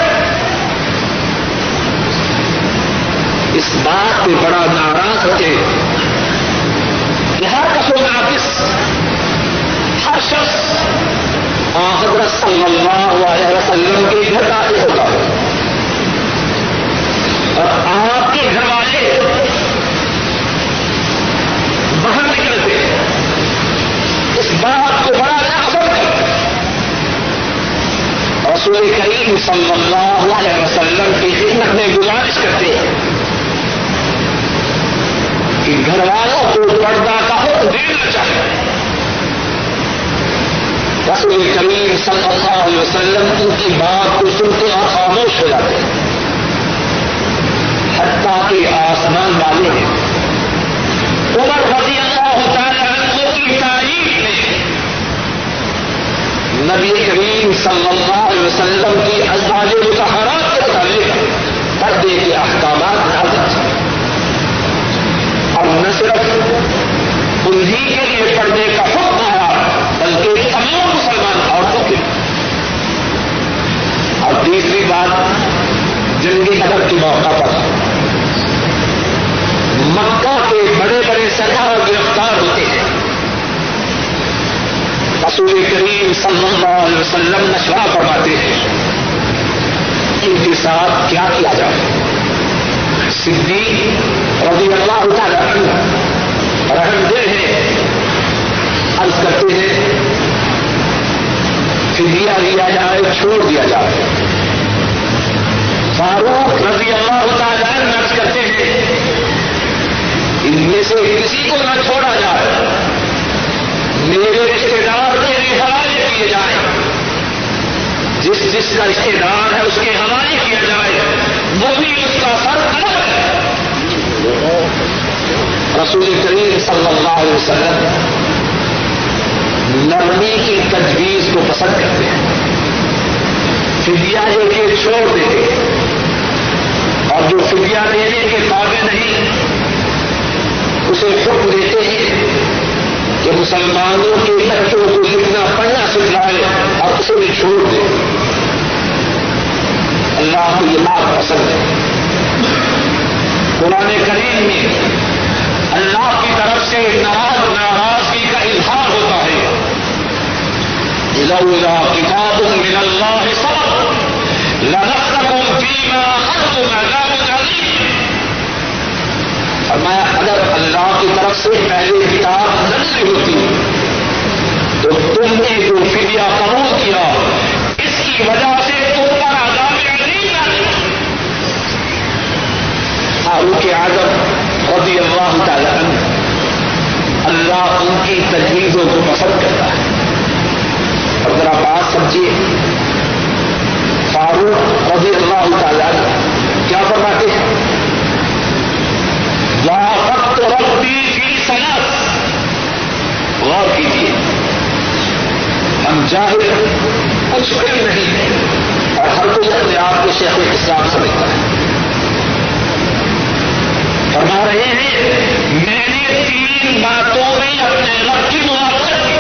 اس بات پہ بڑا ناراض ہوتے کہ ہر کس و ناقص ہر شخص حضرت صلی اللہ علیہ وسلم کے گھر داخل ہوتا ہے اور آپ کے گھر والے باہر نکلتے ہیں. بات کو بڑا ناخر کرتے رسول کریم صلی اللہ علیہ وسلم کی خدمت میں گزارش کرتے ہیں کہ گھر والوں کو پردہ کا حکم دینا چاہیے. رسول کریم صلی اللہ علیہ وسلم ان کی بات کو سنتے اور خاموش ہو جاتے ہیں, حتیٰ کہ آسمان والے ہیں عمر رضی اللہ تعالی عنہ کی تعریف نبی کریم صلی اللہ علیہ وسلم کی ازواج مطہرات کے متعلق پردے کے احکامات نازل تھے. اور نہ صرف انہی کے لیے پردے کا حکم آیا بلکہ تمام مسلمان عورتوں کے. اور تیسری بات رسول کریم صلی اللہ علیہ وسلم مشورہ فرماتے ہیں ان کے ساتھ کیا کیا جائے. صدیق رضی اللہ تعالیٰ عنہ رحم دل ہے. عرض کرتے ہیں فدیہ لیا جائے چھوڑ دیا جائے. فاروق رضی اللہ تعالیٰ عنہ عرض کرتے ہیں ان میں سے کسی کو نہ چھوڑا جائے، میرے رشتے دار میرے حوالے کیے جائیں، جس جس کا رشتے دار ہے اس کے حوالے کیا جائے، وہ بھی اس کا سر الگ ہے. رسول کریم صلی اللہ علیہ وسلم نرمی کی تجویز کو پسند کرتے ہیں، فدیہ لے کے چھوڑ دیتے ہیں، اور جو فدیہ دینے کے قابل نہیں اسے حکم دیتے ہیں کہ مسلمانوں کے بچوں کو لکھنا پڑھنا سکھائے اور اسے بھی چھوڑ دے. اللہ کو یہ بات پسند ہے. قرآن کریم میں اللہ کی طرف سے ناراضگی کا اظہار ہوتا ہے. لولا کتاب من اللہ سبق لنفسکم فیما اخذتم عذاب علیم. میں اگر اللہ کی طرف سے پہلے کتاب نازل ہوتی تو تم نے جو فدیہ قبول کیا اس کی وجہ سے تم پر عذاب عظیم آیا. فاروق اعظم رضی اللہ تعالی عنہ، اللہ ان کی تجویزوں کو پسند کرتا ہے. اور ذرا بات سمجھیے، فاروق رضی اللہ تعالی عنہ کیا فرماتے ہیں؟ وافقت ربی فی صلاۃ. غور کیجیے، ہم جاہل کچھ بھی نہیں ہے اور ہر کوئی اپنے آپ کو شیخ الاسلام سمجھتا ہے. فرما رہے ہیں میں نے تین باتوں میں اپنے رب کی موافقت کی.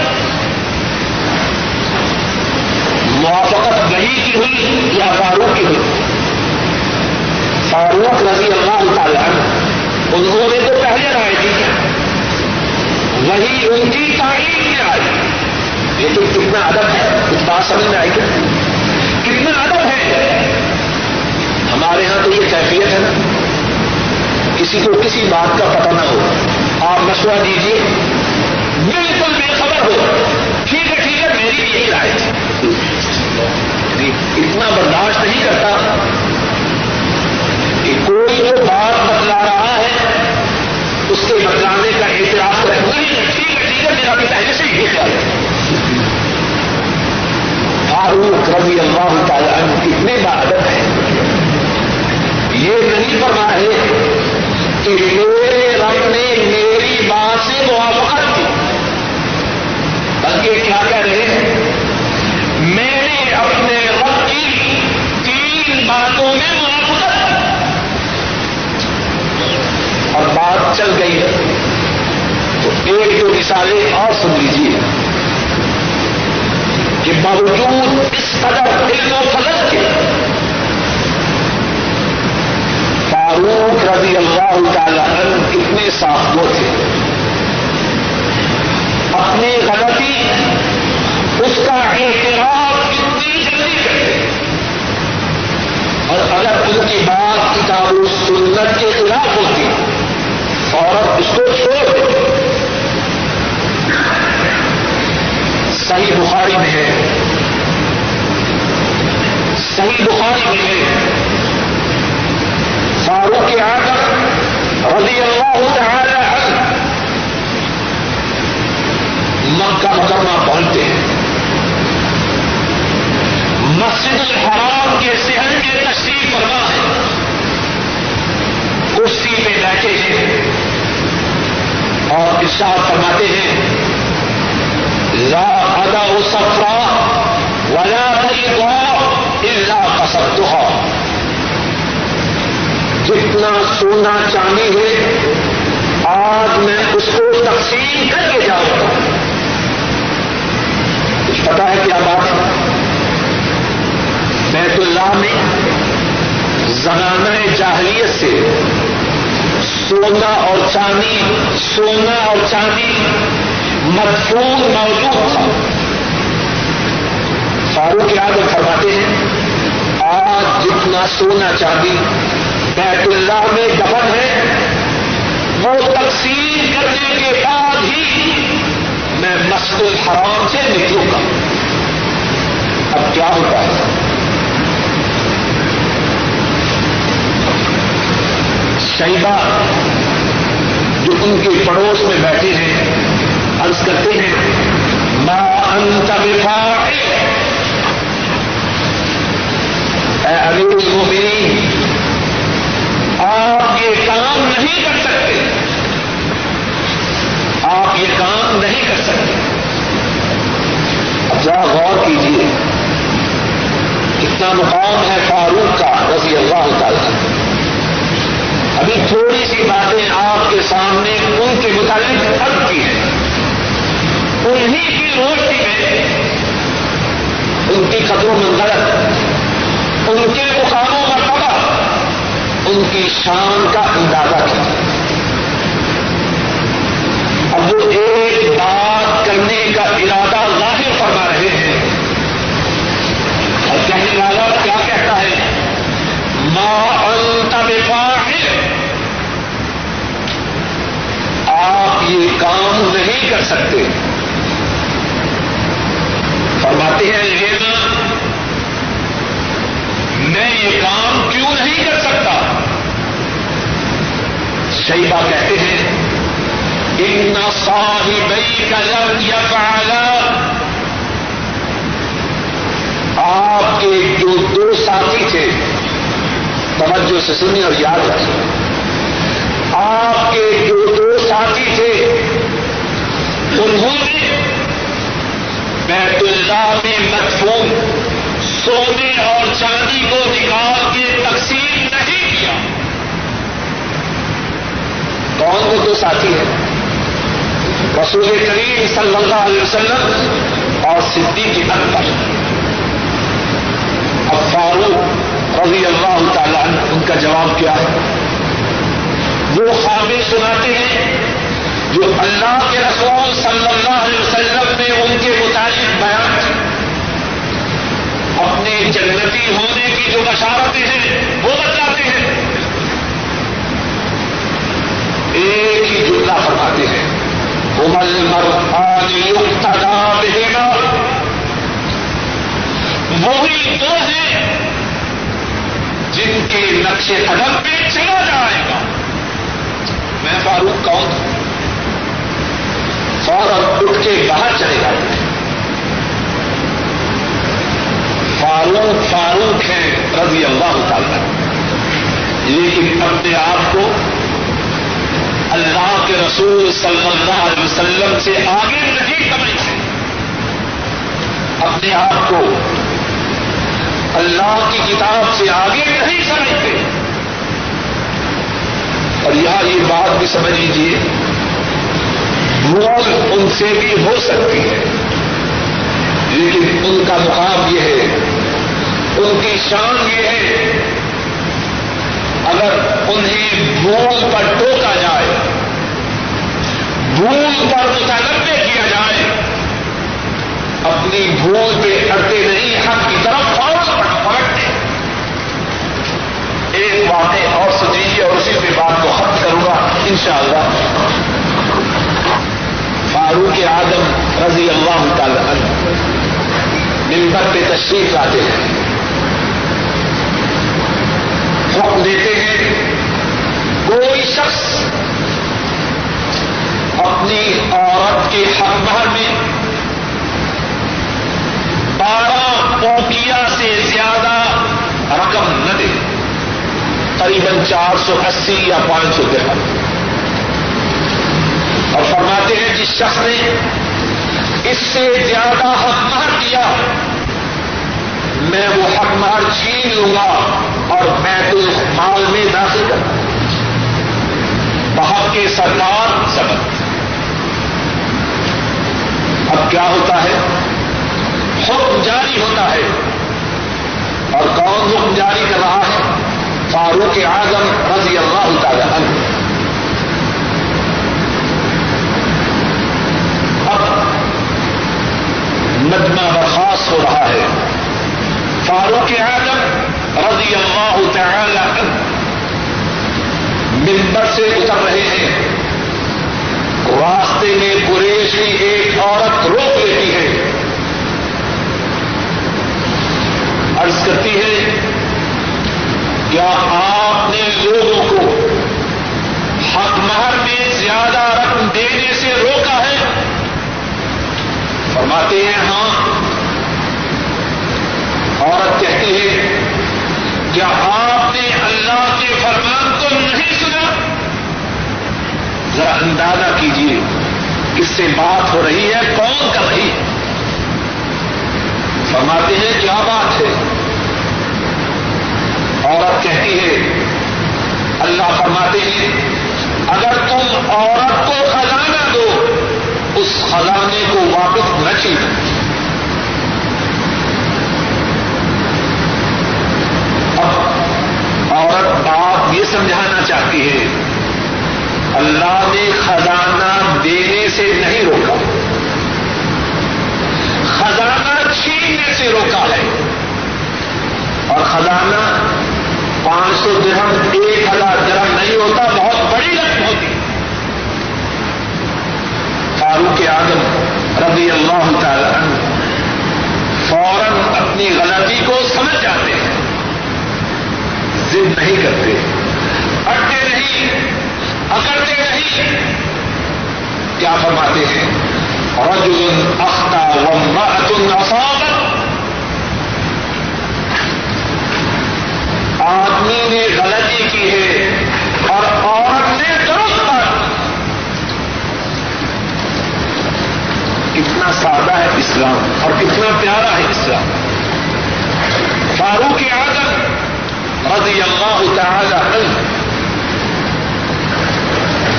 موافقت وہی کی ہوئی یا فاروق کی ہوئی؟ فاروق رضی اللہ تعالی عنہ، انہوں نے تو پہلے رائے دی، وہی ان کی تعلیم میں آئی. لیکن کتنا ادب ہے، کچھ بات سمجھ میں آئی کہ کتنا ادب ہے. ہمارے ہاں تو یہ کیفیت ہے نا، کسی کو کسی بات کا پتہ نہ ہو، آپ مشورہ دیجیے، بالکل بے خبر ہو، ٹھیک ہے ٹھیک ہے میری یہی رائے تھی. اتنا برداشت نہیں کرتا کہ کوئی جو بات بتلا رہا ہے اس کے بتلانے کا اعتراض کرے، ٹھیک ہے ٹھیک ہے میرا بھی پہلے سے یہ خیال ہے. فاروق رضی اللہ تعالی عنہ کتنے باادب ہیں. یہ نہیں فرما ہے کہ میرے رب نے میری بات سے موافقت کی، بلکہ کیا کہہ رہے ہیں؟ میں نے اپنے رب کی تین باتوں میں موافقت کی. اور بات چل گئی ہے تو ایک دو مثالیں اور سن لیجیے کہ باوجود اس قدر علم و فضل کے فاروق رضی اللہ تعالی عنہ کتنے صاف دل تھے. اپنی غلطی اس کا اعتراف کتنی جلدی کرتے، اور اگر ان کی بات کتاب و سنت کے خلاف ہوتی اور اس کو چھوڑ دے. صحیح بخاری میں ہے، صحیح بخاری میں ہے، فاروق اعظم رضی اللہ تعالی عنہ مکہ مکرمہ پہنچتے ہیں. مسجد الحرام کے صحن میں تشریف فرما ہے، کرسی پہ بیٹھے ہیں اور ارشاد فرماتے ہیں لا ادا صفرا ولا بيضاء الا قصدتها. جتنا سونا چاندی ہے آج میں اس کو تقسیم کر کے جاؤں گا. کچھ پتا ہے کیا بات ہے؟ بیت اللہ میں زمانہ جاہلیت سے سونا اور چاندی مدفون موجود تھا. فاروق اعظم فرماتے ہیں آج جتنا سونا چاندی بیت اللہ میں دفن ہے وہ تقسیم کرنے کے بعد ہی میں مسجد الحرام سے نکلوں گا. اب کیا ہوتا ہے؟ شیبہ جو ان کے پڑوس میں بیٹھے ہیں عرض کرتے ہیں ما انت بفاعل، اے امیر المؤمنین آپ یہ کام نہیں کر سکتے، آپ یہ کام نہیں کر سکتے. اب ذرا غور کیجیے کتنا مقام ہے فاروق کا رضی اللہ تعالیٰ. ابھی تھوڑی سی باتیں آپ کے سامنے ان کے متعلق عرض کی ہیں، انہی کی روشنی میں ان کی قدر و منزلت، ان کے مقام و مرتبہ، ان کی شان کا اندازہ کیا. اب وہ ایک بات کرنے کا ارادہ ظاہر فرما رہے ہیں اور کہنے والا کیا کہتا ہے ما انت بفاعل، آپ یہ کام نہیں کر سکتے. فرماتے ہیں میں یہ کام کیوں نہیں کر سکتا؟ شیبہ کہتے ہیں ان صاحبیک لن یفعلا، آپ کے جو دو ساتھی تھے توجہ سے سنیں اور یاد رکھیں، آپ کے جو دو ساتھی تھے انہوں نے بیت اللہ میں مدفون سونے اور چاندی کو نکال کے تقسیم نہیں کیا. کون وہ دو ساتھی ہیں؟ رسول کریم صلی اللہ علیہ وسلم اور صدیق اکبر. اب فاروق رضی اللہ تعالیٰ عنہ ان کا جواب کیا ہے؟ وہ خواب سناتے ہیں جو اللہ کے رسول صلی اللہ علیہ وسلم نے ان کے متعلق بیان کی، اپنے جنتی ہونے کی جو بشارتیں ہیں وہ بتلاتے ہیں. ایک ہی جملہ فرماتے ہیں هُمَا الْمَرْءَانِ يُقْتَدَى بِهِمَا، وہی دو ہیں جن کے نقش قدم پہ چلا جائے گا. میں فاروق کون ہوں؟ فوراً اٹھ کے باہر چلے جاتے ہیں. فاروق فاروق ہیں رضی اللہ تعالیٰ، لیکن اپنے آپ کو اللہ کے رسول صلی اللہ علیہ وسلم سے آگے نہیں سمجھتے، اپنے آپ کو اللہ کی کتاب سے آگے نہیں سمجھتے. اور یہاں یہ بات بھی سمجھ لیجیے موت ان سے بھی ہو سکتی ہے، لیکن ان کا مقام یہ ہے، ان کی شان یہ ہے، اگر انہیں بھول پر ٹوکا جائے، بھول پر متنبع کیا جائے، اپنی بھول پہ اڑتے نہیں، حق کی طرف فوراً پڑھتے. ایک باتیں اور سنیے اور اسی پہ بات کو ختم کروں گا انشاءاللہ. فاروق اعظم رضی اللہ تعالی عنہ منبر پہ تشریف لاتے ہیں، حکم دیتے ہیں کوئی شخص اپنی عورت کے حق مہر میں 12 اوقیہ سے زیادہ رقم نہ دے، قریباً 480 یا 500 درہم. اور فرماتے ہیں جس شخص نے اس سے زیادہ حق مہر دیا میں وہ حق مہر چھین لوں گا اور بیت المال میں داخل کروں گا. بحق کے سردار سبق. اب کیا ہوتا ہے؟ حکم جاری ہوتا ہے. اور کون حکم جاری کر رہا ہے؟ فاروق اعظم رضی اللہ تعالی عنہ. مجمع برخاست ہو رہا ہے. منبر سے اتر رہے ہیں, راستے میں قریش کی ایک عورت روک لیتی ہے, عرض کرتی ہے کیا آپ نے لوگوں کو حق مہر میں زیادہ رقم دینے سے روکا ہے؟ فرماتے ہیں ہاں. عورت کہتی ہے کیا آپ نے اللہ کے فرمان کو نہیں سنا؟ ذرا اندازہ کیجیے اس سے بات ہو رہی ہے کون کر رہی ہے. فرماتے ہیں کیا بات ہے؟ عورت کہتی ہے اللہ فرماتے ہیں اگر تم عورت کو خزانہ دو اس خزانے کو واپس نہ چھینو. عورت آپ یہ سمجھانا چاہتی ہے اللہ نے خزانہ دینے سے نہیں روکا, خزانہ چھیننے سے روکا ہے. اور خزانہ 500 درہم 1000 درہم نہیں ہوتا, بہت بڑی رقم ہوتی. فاروق اعظم رضی اللہ تعالی عنہ فوراً اپنی غلطی کو سمجھ جاتے ہیں, ضد نہیں کرتے, اڑتے نہیں, اکڑتے نہیں. کیا فرماتے ہیں رجل اخطا وامرأة اصابت, آدمی نے غلطی کی ہے اور عورت نے درست پر. کتنا سادہ ہے اسلام اور کتنا پیارا ہے اسلام. فاروق اعظم رضی اللہ تعالی عنہ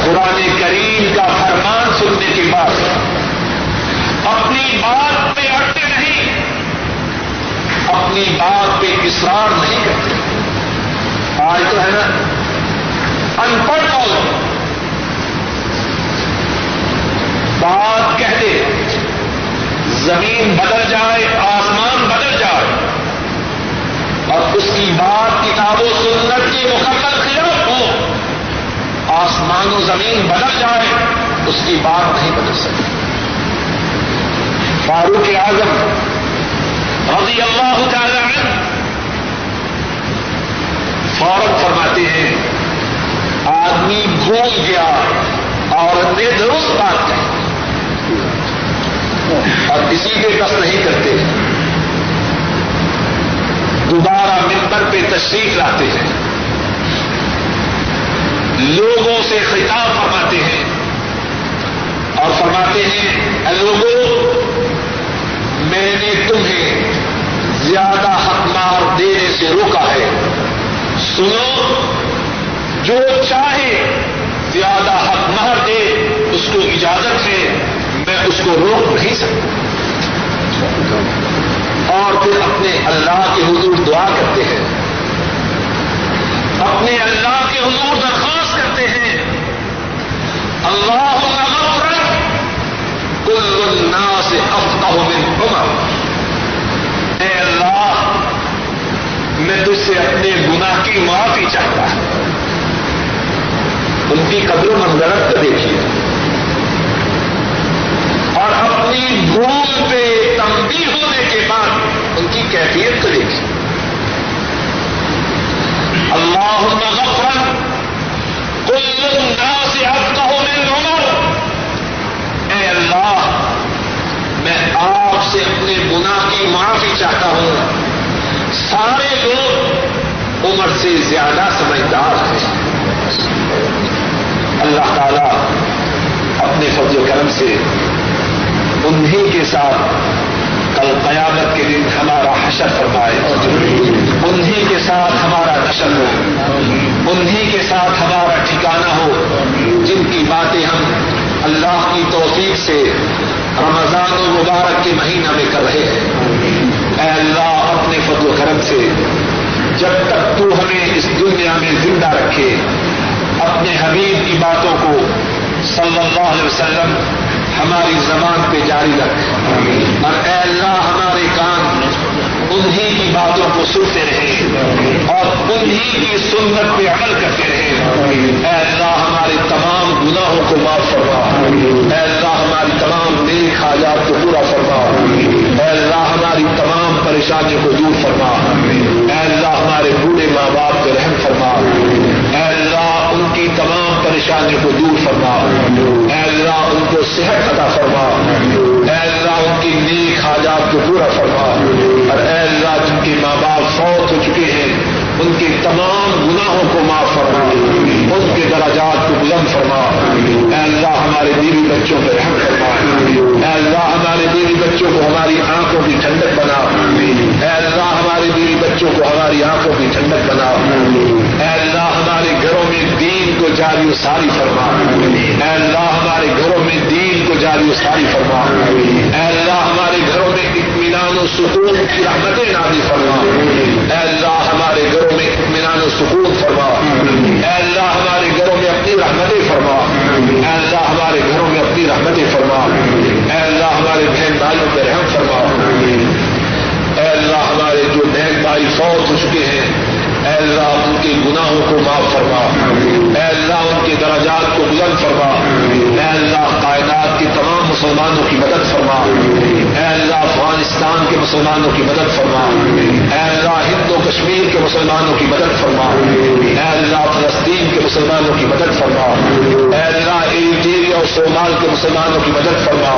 قرآن کریم کا فرمان سننے کے بعد اپنی بات پہ اڑتے نہیں, اپنی بات پہ اصرار نہیں کرتے. آج تو ہے نا ان پڑھ لوگ بات کہہ دے زمین بدل جائے آسمان بدل جائے اور اس کی بات کتاب و سنت کے مکمل خلاف ہو, آسمان و زمین بدل جائے اس کی بات نہیں بدل سکتی. فاروق اعظم رضی اللہ تعالی عنہ فوراً فرماتے ہیں آدمی بھول گیا عورت نے درست بات کی, اور کسی کے قصد نہیں کرتے, دوبارہ منبر پہ تشریف لاتے ہیں, لوگوں سے خطاب فرماتے ہیں اور فرماتے ہیں لوگوں میں نے تمہیں زیادہ حق مار دینے سے روکا ہے, سنو جو چاہے زیادہ حق مار دے اس کو اجازت ہے, میں اس کو روک نہیں سکتا. اور پھر اپنے اللہ کے حضور دعا کرتے ہیں, اپنے اللہ کے حضور درخواست کرتے ہیں اللہم اغفر کل الناس افقہ من عمر, اے اللہ میں تجھ سے اپنے گناہ کی معافی چاہتا ہوں. ان کی قدر و منزلت کو دیکھیے اور اپنی بھول پہ تنبیہ ہونے کے بعد ان کی کیفیت کو دیکھیں. اللہم غفر کل الناس افقہ من عمر, اے اللہ میں آپ سے اپنے گناہ کی معافی چاہتا ہوں, سارے لوگ عمر سے زیادہ سمجھدار ہیں. اللہ تعالیٰ اپنے فضل و کرم سے انہیں کے ساتھ کل قیامت کے دن ہمارا حشر فرمائے, انہی کے ساتھ ہمارا نشر ہو, انہی کے ساتھ ہمارا ٹھکانہ ہو, جن کی باتیں ہم اللہ کی توفیق سے رمضان المبارک کے مہینہ میں کر رہے ہیں. اے اللہ اپنے فضل و کرم سے جب تک تو ہمیں اس دنیا میں زندہ رکھے اپنے حبیب کی باتوں کو صلی اللہ علیہ وسلم ہماری زبان پہ جاری رکھ, اور اے اللہ ہمارے کان انہی کی باتوں کو سنتے رہیں اور انہی کی سنت پہ عمل کرتے رہیں. اے نقصان کو دور فرما، اے اللہ ہمارے بوڑھے ماں باپ کو رحم فرما، اے اللہ ان کی تمام پریشانیوں کو دور فرما، اے اللہ ان کو صحت عطا فرما، اے اللہ ان کی نیک حاجات کو پورا فرما، اور اے اللہ جن کے ماں باپ فوت ہو چکے ہیں ان کے تمام گناہوں کو معاف فرما، ان کے درجات کو بلند فرما، اے اللہ ہمارے بیوی بچوں پہ رحم فرما، اے اللہ ہمارے بیوی بچوں کو ہماری آنکھوں کی ٹھنڈک بنا، اے اللہ ہمارے بیوی بچوں کو ہماری آنکھوں کی ٹھنڈک بنا، اے اللہ ہمارے گھروں میں دین کو جاری و ساری فرما، اے اللہ ہمارے گھروں میں دین کو جاری و ساری فرما، اے اللہ ہمارے گھروں میں اطمینان و سکون کی رحمتیں نازل فرما، اے اللہ ہمارے گھروں میں اطمینان و سکون فرما، اے اللہ ہمارے گھروں میں اپنی رحمتیں فرما، اے اللہ ہمارے گھروں میں اپنی رحمتیں فرما، اے اللہ ہمارے بہن بھائیوں پہ رحم فرما، اے اللہ ہمارے جو بہن بھائی فوت ہو چکے ہیں اے اللہ ان کے گناہوں کو معاف فرما، اے اللہ ان کے درجات کو بلند فرما، اے اللہ کائنات کے تمام مسلمانوں کی مدد فرما، اے اللہ افغانستان کے مسلمانوں کی مدد فرما، اے اللہ ہند و کشمیر کے مسلمانوں کی مدد فرما، اے اللہ فلسطین کے مسلمانوں کی مدد فرما، اے اللہ ایریٹیریا اور صومال کے مسلمانوں کی مدد فرما،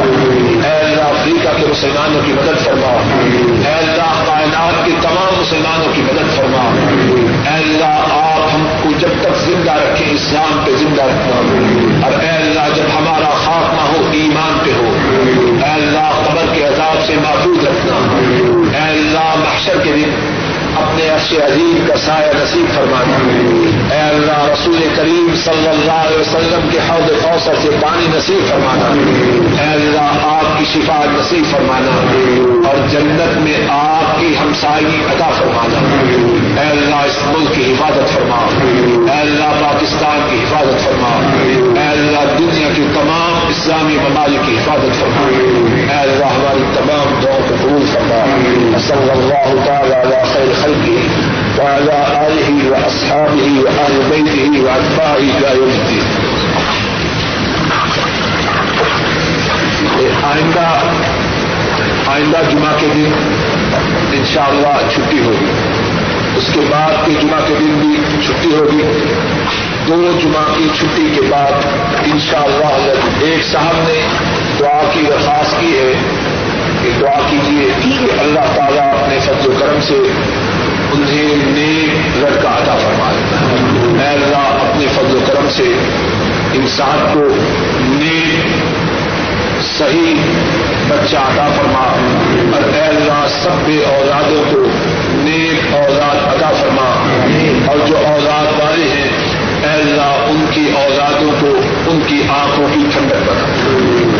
اے اللہ افریقہ کے مسلمانوں کی مدد فرما، اے اللہ کائنات کے تمام مسلمانوں کی مدد فرما، اے اللہ آپ ہم کو جب تک زندہ رکھیں اسلام پہ زندہ رکھنا، اور اے اللہ جب ہمارا خاتمہ ہو ایمان پہ ہو، اے اللہ قبر کے عذاب سے محفوظ رکھنا، اے اللہ محشر کے دن اپنے عرش عظیم کا سایہ نصیب فرمانا، اے اللہ رسول کریم صلی اللہ علیہ وسلم کے حوض کوثر سے پانی نصیب فرمانا، اے اللہ آپ کی شفاعت نصیب فرمانا، اور جنت میں آپ کی ہمسائگی عطا فرمانا، اے اللہ اس ملک کی حفاظت فرما، اے اللہ پاکستان کی حفاظت فرما، اے اللہ دنیا کے تمام اسلامی ممالک کی حفاظت فرما، اے اللہ ہماری تمام دعاؤں کو قبول فرما، صلی اللہ تعالی علی خیر وعلى آله وأصحابه وآل بيته وأتباعه إلى يوم الدين. آئندہ جمعہ کے دن انشاءاللہ چھٹی ہوگی، اس کے بعد کے جمعہ کے دن بھی چھٹی ہوگی، دونوں جمعہ کی چھٹی کے بعد انشاءاللہ ایک صاحب نے دعا کی درخواست کی ہے کہ دعا کیجیے کہ اللہ تعالیٰ اپنے فضل و کرم سے انہیں نیک لڑکا عطا فرمائے، اے اللہ اپنے فضل و کرم سے انسان کو نیک صحیح بچہ عطا فرما، اور اے اللہ سب بے اولادوں کو نیک اولاد عطا فرما، اور جو اولاد والے ہیں اے اللہ ان کی اولادوں کو ان کی آنکھوں کی ٹھنڈک بنا.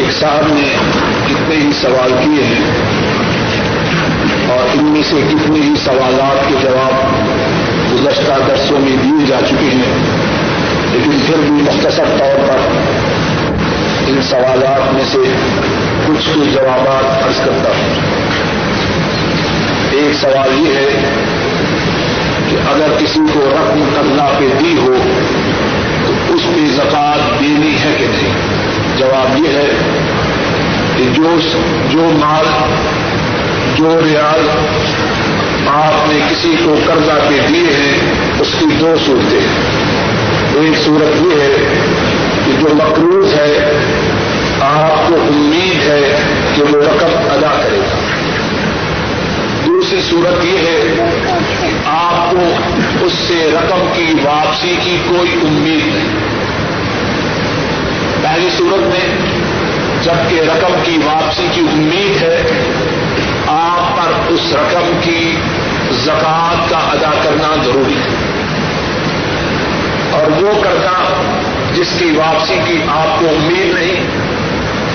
ایک صاحب نے کتنے ہی سوال کیے ہیں، اور ان میں سے کتنے ہی سوالات کے جواب گزشتہ درسوں میں دیے جا چکے ہیں، لیکن پھر بھی مختصر طور پر ان سوالات میں سے کچھ کے جوابات عرض کرتا ہوں. ایک سوال یہ ہے کہ اگر کسی کو رقم اللہ پہ دی ہو تو اس پہ زکوٰۃ دینی ہے کہ نہیں؟ جواب یہ ہے کہ جو مال جو ریال آپ نے کسی کو قرضہ پہ دیے ہیں اس کی دو صورتیں ہیں. ایک صورت یہ ہے کہ جو مقروض ہے آپ کو امید ہے کہ وہ رقم ادا کرے گا. دوسری صورت یہ ہے کہ آپ کو اس سے رقم کی واپسی کی کوئی امید نہیں. پہلی صورت میں جبکہ رقم کی واپسی کی امید ہے آپ پر اس رقم کی زکوٰۃ کا ادا کرنا ضروری ہے، اور وہ قرضہ جس کی واپسی کی آپ کو امید نہیں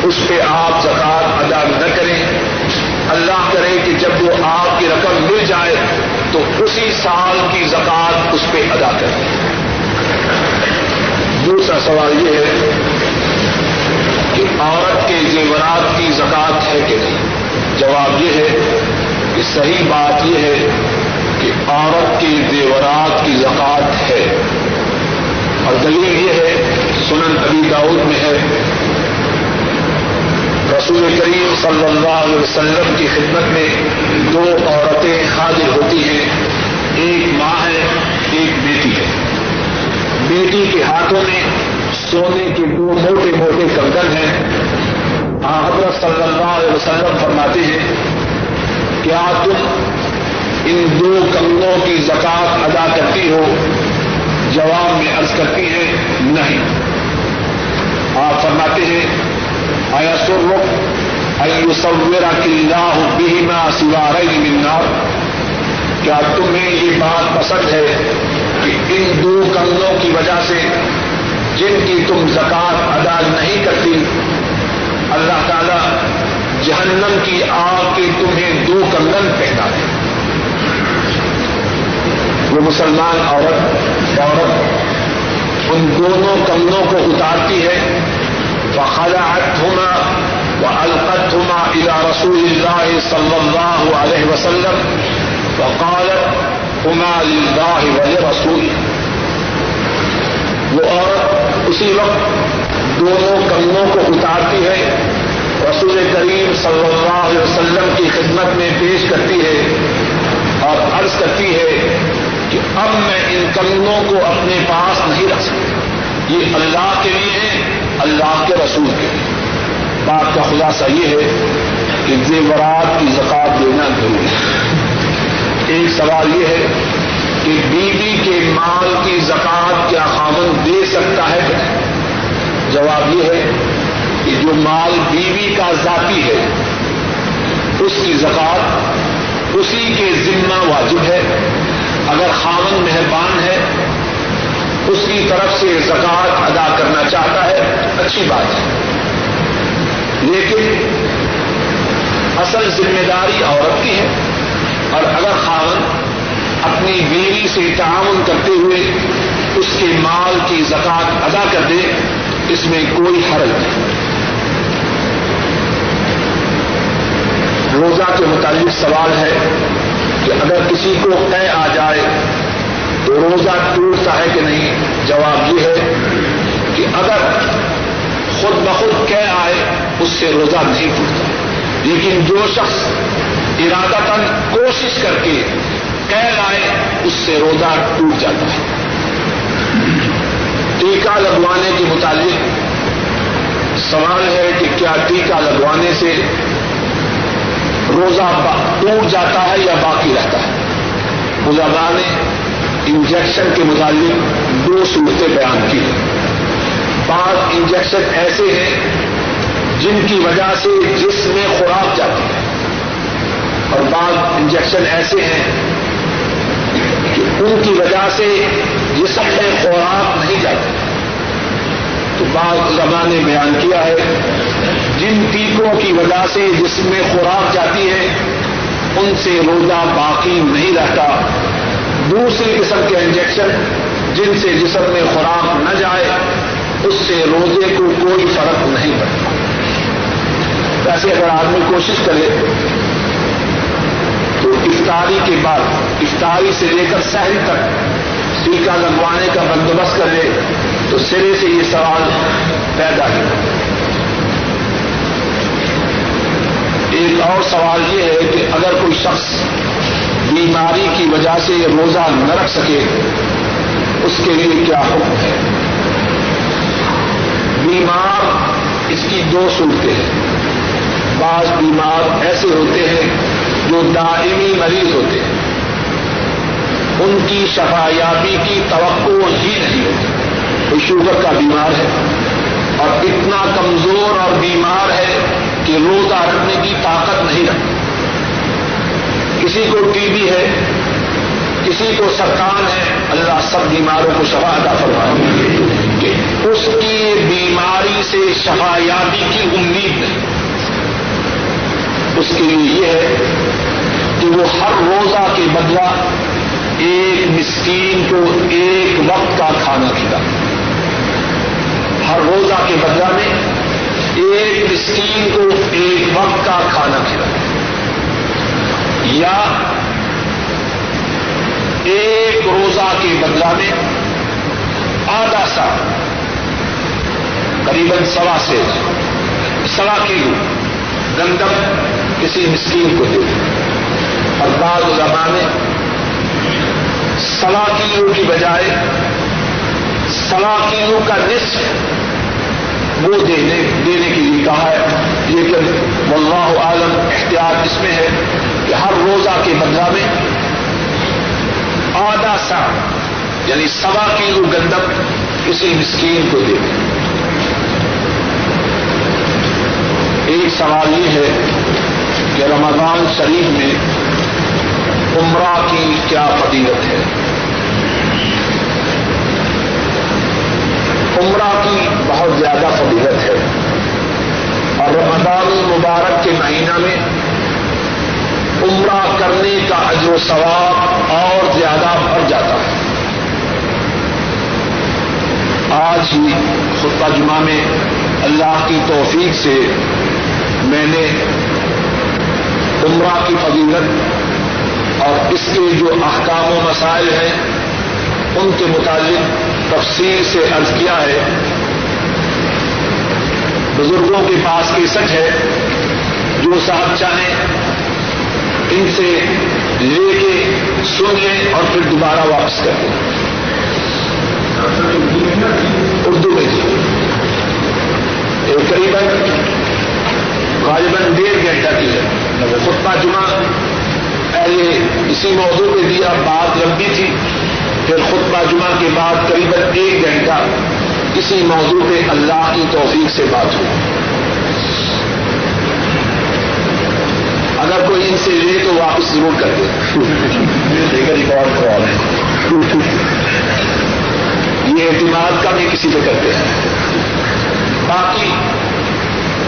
اس پہ آپ زکوٰۃ ادا نہ کریں. اللہ کرے کہ جب وہ آپ کی رقم مل جائے تو اسی سال کی زکوٰۃ اس پہ ادا کریں. دوسرا سوال یہ ہے کہ عورت کے زیورات کی زکوٰۃ ہے کہ نہیں؟ جواب یہ ہے کہ صحیح بات یہ ہے کہ عورت کے زیورات کی زکوٰۃ ہے، اور دلیل یہ ہے سنن ابی داؤد میں ہے. رسول کریم صلی اللہ علیہ وسلم کی خدمت میں دو عورتیں حاضر ہوتی ہیں, ایک ماں ہے ایک بیٹی ہے. بیٹی کے ہاتھوں میں سونے کے دو موٹے موٹے کنگن ہیں. حضرت صلی اللہ علیہ وسلم فرماتے ہیں کیا تم ان دو کنگنوں کی زکات ادا کرتی ہو؟ جواب میں عرض کرتی ہیں نہیں. آپ فرماتے ہیں ایسرک ان یصورک اللہ بہما سوارین من نار, کیا تمہیں یہ بات پسند ہے کہ ان دو کنگنوں کی وجہ سے جن کی تم زکات ادا نہیں کرتی اللہ تعالیٰ جہنم کی آگ کے تمہیں دو کنگن پہنا دے؟ وہ مسلمان عورت ان دونوں کنگنوں کو اتارتی ہے. فخلعتہما والقتہما الی رسول اللہ صلی اللہ علیہ وسلم وقالت ہما للہ ولرسول. وہ عورت اسی وقت دونوں کنگنوں کو اتارتی ہے, رسول کریم صلی اللہ علیہ وسلم کی خدمت میں پیش کرتی ہے اور عرض کرتی ہے کہ اب میں ان کنگنوں کو اپنے پاس نہیں رکھ سکتی, یہ اللہ کے لیے ہے اللہ کے رسول کے لیے. بات کا خلاصہ یہ ہے کہ زیورات کی زکات دینا ضروری ہے. ایک سوال یہ ہے کہ بیوی کے مال کی زکات کیا خاوند دے سکتا ہے؟ جواب یہ ہے کہ جو مال بیوی کا ذاتی ہے اس کی زکات اسی کے ذمہ واجب ہے. اگر خاوند مہربان ہے اس کی طرف سے زکات ادا کرنا چاہتا ہے اچھی بات ہے, لیکن اصل ذمہ داری عورت کی ہے. اور اگر خاوند اپنی بیوی سے تعاون کرتے ہوئے اس کے مال کی زکات ادا کر دے اس میں کوئی حرج نہیں. روزہ کے متعلق سوال ہے کہ اگر کسی کو قے آ جائے تو روزہ ٹوٹتا ہے کہ نہیں؟ جواب یہ ہے کہ اگر خود بخود قے آئے اس سے روزہ نہیں ٹوٹتا, لیکن جو شخص ارادتاً کوشش کر کے قے لائے اس سے روزہ ٹوٹ جاتا ہے. ٹیکہ لگوانے کے متعلق سوال ہے کہ کیا ٹیکہ لگوانے سے روزہ ٹوٹ جاتا ہے یا باقی رہتا ہے؟ علماء نے انجیکشن کے متعلق دو صورتیں بیان کی. بعض انجیکشن ایسے ہیں جن کی وجہ سے جسم میں خوراک جاتی ہے, اور بعض انجیکشن ایسے ہیں کہ ان کی وجہ سے جسم میں خوراک نہیں جاتی. تو بعض علماء نے بیان کیا ہے جن ٹیکوں کی وجہ سے جسم میں خوراک جاتی ہے ان سے روزہ باقی نہیں رہتا. دوسری قسم کے انجیکشن جن سے جسم میں خوراک نہ جائے اس سے روزے کو کوئی فرق نہیں پڑتا. ویسے اگر آدمی کوشش کرے تو افطاری کے بعد, افطاری سے لے کر سحر تک ٹیکہ لگوانے کا بندوبست کر لے تو سرے سے یہ سوال پیدا ہے. ایک اور سوال یہ ہے کہ اگر کوئی شخص بیماری کی وجہ سے روزہ نہ رکھ سکے اس کے لیے کیا حکم ہے؟ بیمار اس کی دو صورتیں ہیں. بعض بیمار ایسے ہوتے ہیں جو دائمی مریض ہوتے ہیں, ان کی شفایابی کی توقع ہی نہیں ہوتی. کوئی شوگر کا بیمار ہے اور اتنا کمزور اور بیمار ہے کہ روزہ رکھنے کی طاقت نہیں رکھتی. کسی کو ٹی بی ہے, کسی کو سرطان ہے. اللہ سب بیماروں کو شفا عطا فرمائے کہ اس کی بیماری سے شفایابی کی امید نہیں. اس کے لیے یہ ہے کہ وہ ہر روزہ کے بدلہ ایک مسکین کو ایک وقت کا کھانا کھلا. ہر روزہ کے بدلہ میں ایک مسکین کو ایک وقت کا کھانا کھلا, یا ایک روزہ کے بدلہ میں آدھا سا قریباً سوا کلو گندم کسی مسکین کو دے دی, اور بعض علماء نے 1.25 کلو کی بجائے 1.25 کلو کا نصف وہ دینے کے لیے کہا ہے. لیکن واللہ عالم احتیاط اس میں ہے کہ ہر روزہ کے بدلہ میں آدھا سا یعنی 1.25 کلو گندم کسی مسکین کو دے دی. ایک سوال یہ ہے کہ رمضان شریف میں عمرہ کی کیا فضیلت ہے؟ عمرہ کی بہت زیادہ فضیلت ہے, اور رمضان المبارک کے مہینہ میں عمرہ کرنے کا اجر و ثواب اور زیادہ بڑھ جاتا ہے. آج ہی خطبہ جمعہ میں اللہ کی توفیق سے میں نے عمرہ کی فضیلت اور اس کے جو احکام و مسائل ہیں ان کے متعلق تفصیل سے عرض کیا ہے. بزرگوں کے پاس کیسٹ ہے, جو صاحب چاہیں ان سے لے کے سن لیں اور پھر دوبارہ واپس کر دیں. اردو میں جی قریباً غالباً 1.5 گھنٹہ کی ہے. خطبہ جمعہ پہلے اسی موضوع پہ دیا, بات لمبی تھی. پھر خطبہ جمعہ کے بعد قریباً 1 گھنٹہ اسی موضوع پہ اللہ کی توفیق سے بات ہوئی. اگر کوئی ان سے لے تو واپس ضرور کر دے گا, ریکارڈ کرا لیں. یہ اعتماد کا بھی کسی پہ کرتے ہیں. باقی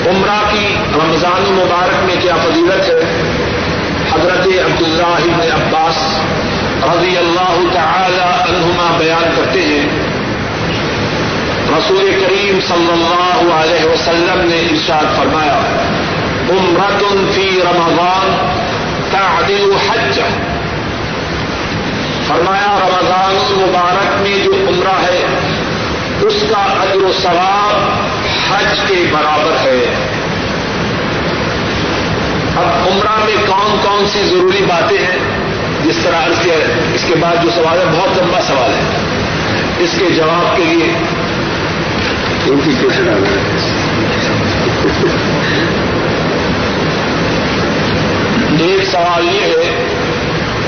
عمرہ کی رمضان مبارک میں کیا فضیلت ہے؟ حضرت عبد اللہ بن عباس رضی اللہ تعالی عنہما بیان کرتے ہیں, رسول کریم صلی اللہ علیہ وسلم نے ارشاد فرمایا, عمرۃ فی رمضان تعدل حجہ. فرمایا رمضان مبارک میں جو عمرہ ہے اس کا اجر و ثواب حج کے برابر ہے. اب عمرہ میں کون کون سی ضروری باتیں ہیں جس طرح عرض کیا ہے؟ اس کے بعد جو سوال ہے بہت لمبا سوال ہے, اس کے جواب کے لیے ایک سوال یہ ہے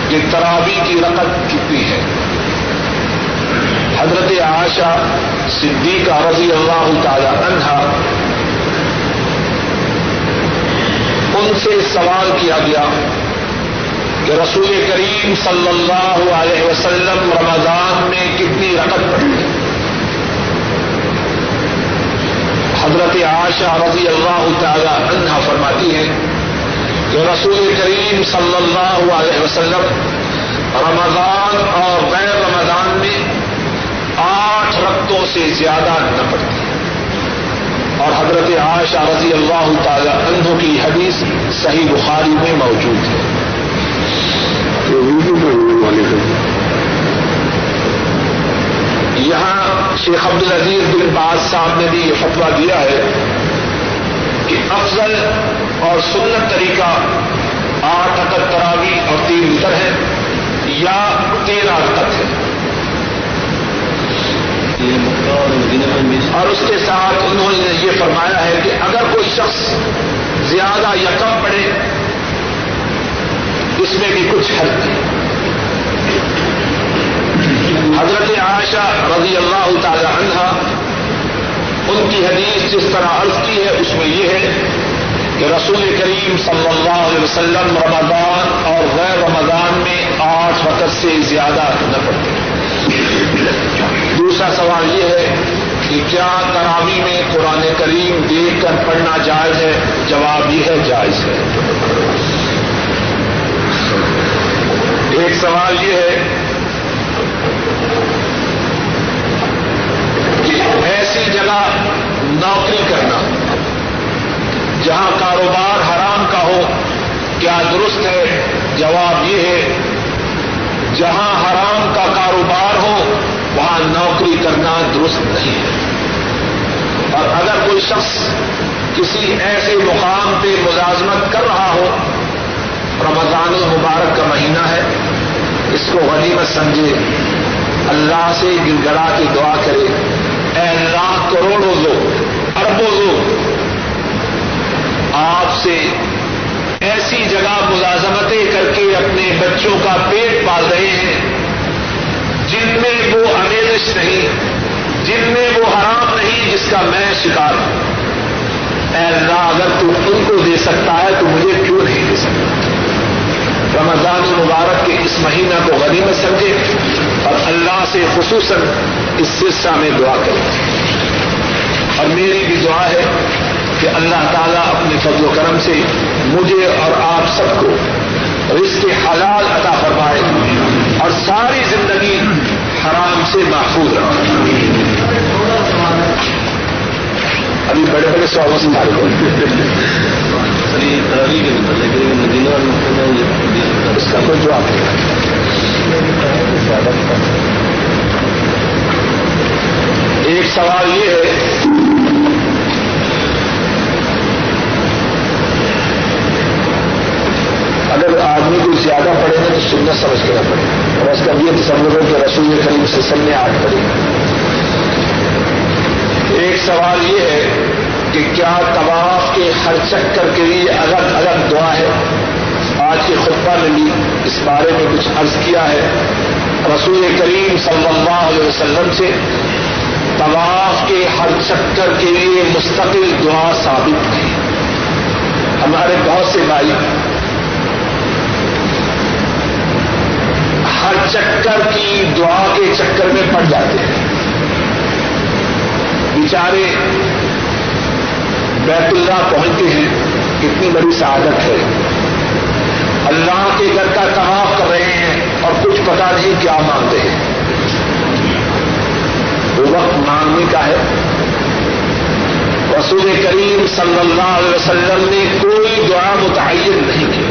کہ تراویح کی رکعت کتنی ہے؟ حضرت عائشہ صدیقہ رضی اللہ تعالی عنہا ان سے سوال کیا گیا کہ رسول کریم صلی اللہ علیہ وسلم رمضان میں کتنی رکعت پڑھی؟ حضرت عائشہ رضی اللہ تعالی عنہا فرماتی ہیں کہ رسول کریم صلی اللہ علیہ وسلم رمضان اور غیر رمضان میں 8 رکعتوں سے زیادہ نہ پڑتی. اور حضرت عائشہ رضی اللہ تعالی عنہ کی حدیث صحیح بخاری میں موجود ہے. یہاں شیخ عبد العزیز بن باز صاحب نے بھی یہ فتویٰ دیا ہے کہ افضل اور سنت طریقہ 8 رکعت تراویح اور 3 وتر ہے یا 13 رکعت ہے, اور اس کے ساتھ انہوں نے یہ فرمایا ہے کہ اگر کوئی شخص زیادہ یا کم پڑھے اس میں بھی کچھ حرج نہیں. حضرت عائشہ رضی اللہ تعالی عنہا ان کی حدیث جس طرح عرض کی ہے اس میں یہ ہے کہ رسول کریم صلی اللہ علیہ وسلم رمضان اور غیر رمضان میں 8 وقت سے زیادہ نہ پڑھتے. دوسرا سوال یہ ہے کہ کیا تراویح میں قرآن کریم دیکھ کر پڑھنا جائز ہے؟ جواب یہ ہے جائز ہے. ایک سوال یہ ہے کہ ایسی جگہ نوکری کرنا جہاں کاروبار حرام کا ہو کیا درست ہے؟ جواب یہ ہے جہاں حرام کا کاروبار ہو وہاں نوکری کرنا درست نہیں ہے. اور اگر کوئی شخص کسی ایسے مقام پہ ملازمت کر رہا ہو، رمضان المبارک کا مہینہ ہے، اس کو غنیمت سمجھے، اللہ سے گر گڑا کے دعا کرے، اے اللہ کروڑوں لوگ، اربوں لوگ آپ سے ایسی جگہ ملازمتیں کر کے اپنے بچوں کا پیٹ پال رہے ہیں جن میں وہ آمیزش نہیں، جن میں وہ حرام نہیں جس کا میں شکار ہوں، اے اللہ اگر تو ان کو دے سکتا ہے تو مجھے کیوں نہیں دے سکتا؟ رمضان المبارک کے اس مہینہ کو غنیمت سمجھے اور اللہ سے خصوصاً اس سلسلہ میں دعا کریں، اور میری بھی دعا ہے کہ اللہ تعالیٰ اپنے فضل و کرم سے مجھے اور آپ سب کو رزق حلال عطا فرمائے اور ساری زندگی حرام سے محفوظ رکھے۔ ابھی بڑے بڑے سوالوں سے اس کا کوئی جواب نہیں۔ ایک سوال یہ ہے اگر آدمی کو زیادہ پڑے گا تو سننا سمجھ کے نہ پڑے، اور اس کا یہ تصور ہے کہ رسول کریم سے سننے آٹھ پڑے۔ ایک سوال یہ ہے کہ کیا طواف کے ہر چکر کے لیے الگ الگ دعا ہے؟ آج کے خطبہ میں بھی اس بارے میں کچھ عرض کیا ہے، رسول کریم صلی اللہ علیہ وسلم سے طواف کے ہر چکر کے لیے مستقل دعا ثابت ہے۔ ہمارے بہت سے بھائی ہر چکر کی دعا کے چکر میں پڑ جاتے ہیں، بیچارے بیت اللہ پہنچتے ہیں، کتنی بڑی سعادت ہے، اللہ کے گھر کا طواف کر رہے ہیں اور کچھ پتہ نہیں کیا مانگتے ہیں۔ وہ وقت مانگنے کا ہے، رسول کریم صلی اللہ علیہ وسلم نے کوئی دعا متعین نہیں کی،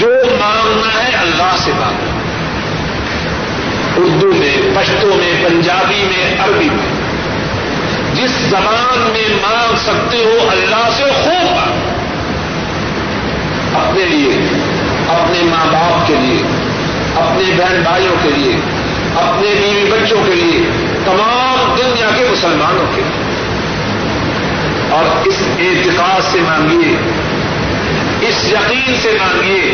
جو مانگنا ہے اللہ سے مانگنا، اردو میں، پشتو میں، پنجابی میں، عربی میں، جس زبان میں مانگ سکتے ہو اللہ سے خوب مانگ، اپنے لیے، اپنے ماں باپ کے لیے، اپنے بہن بھائیوں کے لیے، اپنے بیوی بچوں کے لیے، تمام دنیا کے مسلمانوں کے لیے، اور اس اعتقاد سے مانگیے، اس یقین سے مانگیے،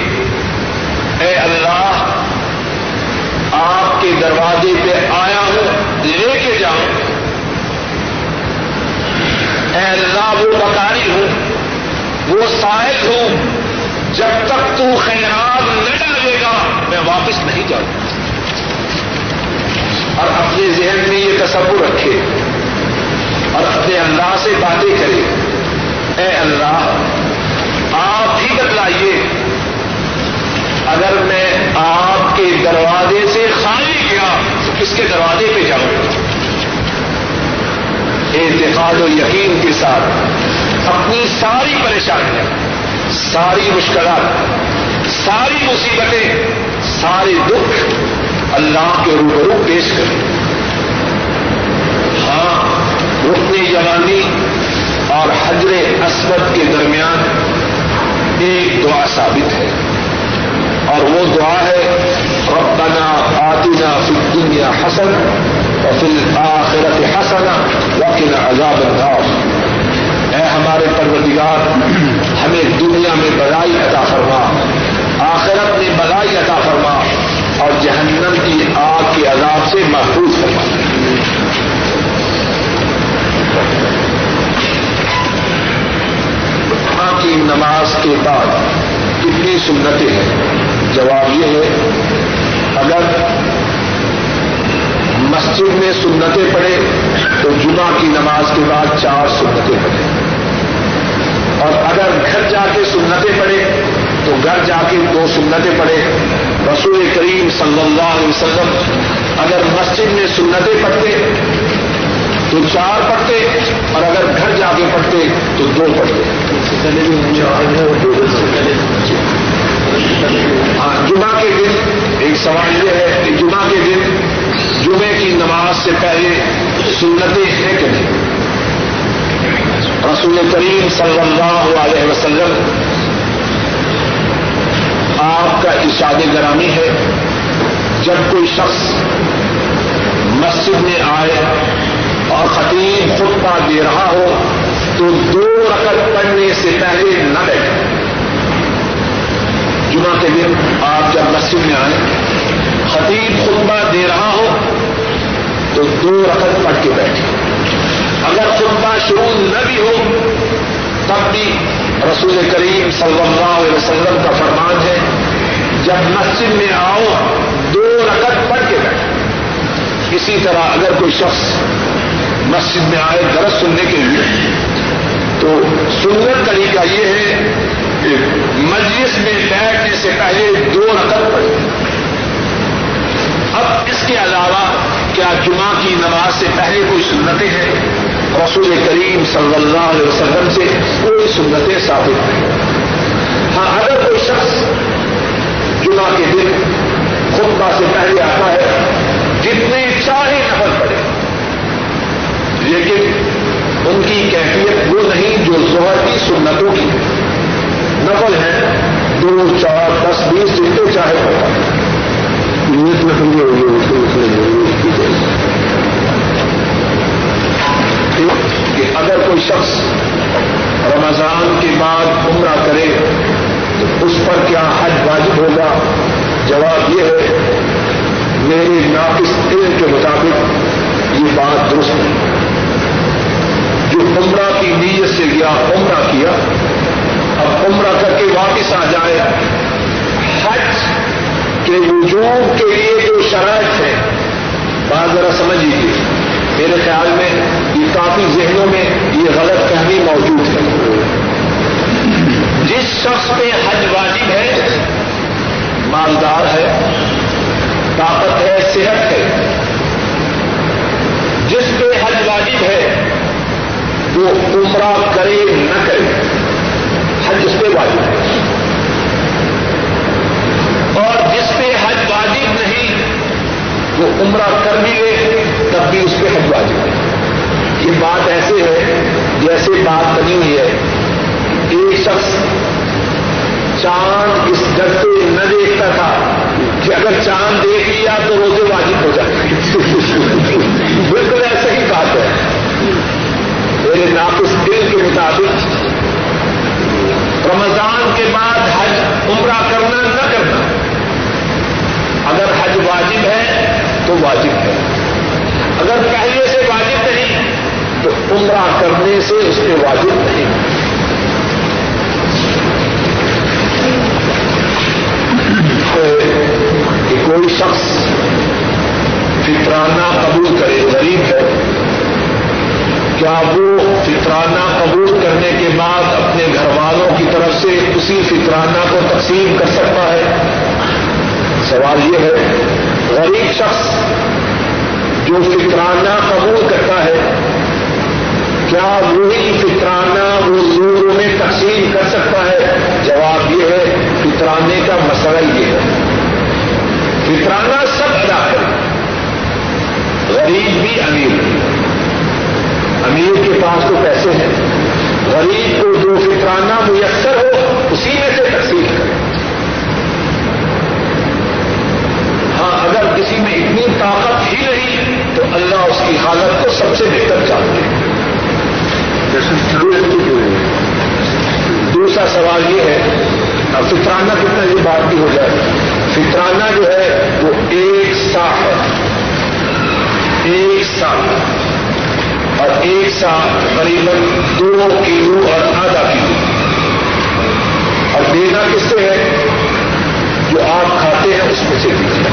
اے اللہ آپ کے دروازے پہ آیا ہوں، لے کے جاؤں، اے اللہ وہ بکاری ہوں، وہ سائل ہوں، جب تک تو خیرات نہ ڈالے گا میں واپس نہیں جاؤں گا۔ اور اپنے ذہن میں یہ تصور رکھے اور اپنے اللہ سے باتیں کرے، اے اللہ آپ ہی بتلائیے اگر میں آپ کے دروازے سے خالی گیا تو کس کے دروازے پہ جاؤں گا؟ اعتقاد و یقین کے ساتھ اپنی ساری پریشانیاں، ساری مشکلات، ساری مصیبتیں، سارے دکھ اللہ کے روبرو پیش کریں۔ ہاں رکن یمانی اور حجر اسود کے درمیان ایک دعا ثابت ہے، اور وہ دعا ہے ربنا آتنا فی الدنیا حسنہ وفی الآخرت حسنہ وقنا عذاب النار، اے ہمارے پروردگار ہمیں دنیا میں بلائی عطا فرما، آخرت میں بلائی عطا فرما، اور جہنم کی آگ کے عذاب سے محفوظ فرما۔ جمعہ کی نماز کے بعد کتنی سنتیں ہیں؟ جواب یہ ہے اگر مسجد میں سنتیں پڑھے تو جمعہ کی نماز کے بعد 4 سنتیں پڑھے، اور اگر گھر جا کے سنتیں پڑھے تو گھر جا کے 2 سنتیں پڑھے۔ رسول کریم صلی اللہ علیہ وسلم اگر مسجد میں سنتیں پڑھتے تو 4 پڑھتے، اور اگر گھر جا کے پڑھتے تو 2 پڑھتے۔ جمعہ کے دن ایک سوال یہ ہے کہ جمعہ کے دن جمعے کی نماز سے پہلے سنت فکر رسول کریم صلی اللہ علیہ وسلم آپ کا ارشاد گرامی ہے جب کوئی شخص مسجد میں آئے اور خطیب خطبہ دے رہا ہو تو دو رکعت پڑھنے سے پہلے نہ بیٹھے. جمعہ کے دن آپ جب مسجد میں آئیں خطیب خطبہ دے رہا ہو تو دو رکعت پڑھ کے بیٹھے. اگر خطبہ شروع نہ بھی ہو تب بھی رسول کریم صلی اللہ علیہ وسلم کا فرمان ہے جب مسجد میں آؤ دو رکعت پڑھ کے بیٹھو. اسی طرح اگر کوئی شخص مسجد میں آئے درس سننے کے لیے تو سنت طریقہ یہ ہے کہ مجلس میں بیٹھنے سے پہلے دو رکعت پڑھے. اب اس کے علاوہ کیا جمعہ کی نماز سے پہلے کوئی سنتیں ہیں؟ رسول کریم صلی اللہ علیہ وسلم سے کوئی سنتیں ثابت نہیں. ہاں اگر کوئی شخص جمعہ کے دن خطبہ سے پہلے آتا ہے جتنے چاہے نفل پڑے لیکن ان کی کیفیت وہ نہیں جو ظہر کی سنتوں کی ہے. نفل ہے 2 4 10 20 جتنے چاہے پڑتا ہے. نیت میں سمجھے ہوئے کہ اگر کوئی شخص رمضان کے بعد عمرہ کرے تو اس پر کیا حج واجب ہوگا؟ جواب یہ ہے میرے ناقص علم کے مطابق یہ بات درست ہے. جو عمرہ کی نیت سے گیا عمرہ کیا اب عمرہ کر کے واپس آ جائے حج کے وجوب کے لیے جو شرائط ہے بات ذرا سمجھ لیجیے. میرے خیال میں یہ کافی ذہنوں میں یہ غلط فہمی موجود ہے. جس شخص پہ حج واجب ہے مالدار ہے طاقت ہے صحت ہے جس پہ حج واجب ہے وہ عمرہ کرے نہ کرے حج اس پہ واجب ہے. اور جس پہ حج واجب نہیں وہ عمرہ کر بھی لے تب بھی اس پہ حج واجب ہے. یہ بات ایسے ہے جیسے بات بنی ہوئی ہے. ایک شخص چاند اس ڈر سے نہ دیکھتا تھا کہ اگر چاند دیکھ لیا تو روزے واجب ہو جائے. بالکل ایسا ہی بات ہے. میرے ناقص دل کے مطابق رمضان کے بعد حج عمرہ کرنا نہ کرنا اگر حج واجب ہے تو واجب ہے. اگر پہلے سے واجب نہیں تو عمرہ کرنے سے اس پہ واجب نہیں. کہ کوئی شخص فطرانہ قبول کرے غریب ہے کیا وہ فطرانہ قبول کرنے کے بعد اپنے گھر والوں کی طرف سے اسی فطرانہ کو تقسیم کر سکتا ہے؟ سوال یہ ہے غریب شخص جو فطرانہ قبول کرتا ہے کیا وہی فطرانہ وہ لوگوں میں تقسیم کر سکتا ہے؟ جواب یہ ہے فطرانے کا مسئلہ یہ ہے فطرانہ سب ادا کرے غریب بھی امیر بھی. امیر کے پاس تو پیسے ہیں غریب کو جو فطرانہ میسر ہو اسی میں سے تقسیم کرے. اگر کسی میں اتنی طاقت ہی نہیں تو اللہ اس کی حالت کو سب سے بہتر جانتے ہیں. دوسرا سوال یہ ہے اب فطرانہ کتنا یہ بات بھی ہو جائے فطرانہ جو ہے وہ ایک سا ہے ایک سا اور ایک سا قریباً 2 کلو اور آدھا کلو اور دینا کس سے ہے جو آپ کھاتے ہیں اس میں سے دیجیے.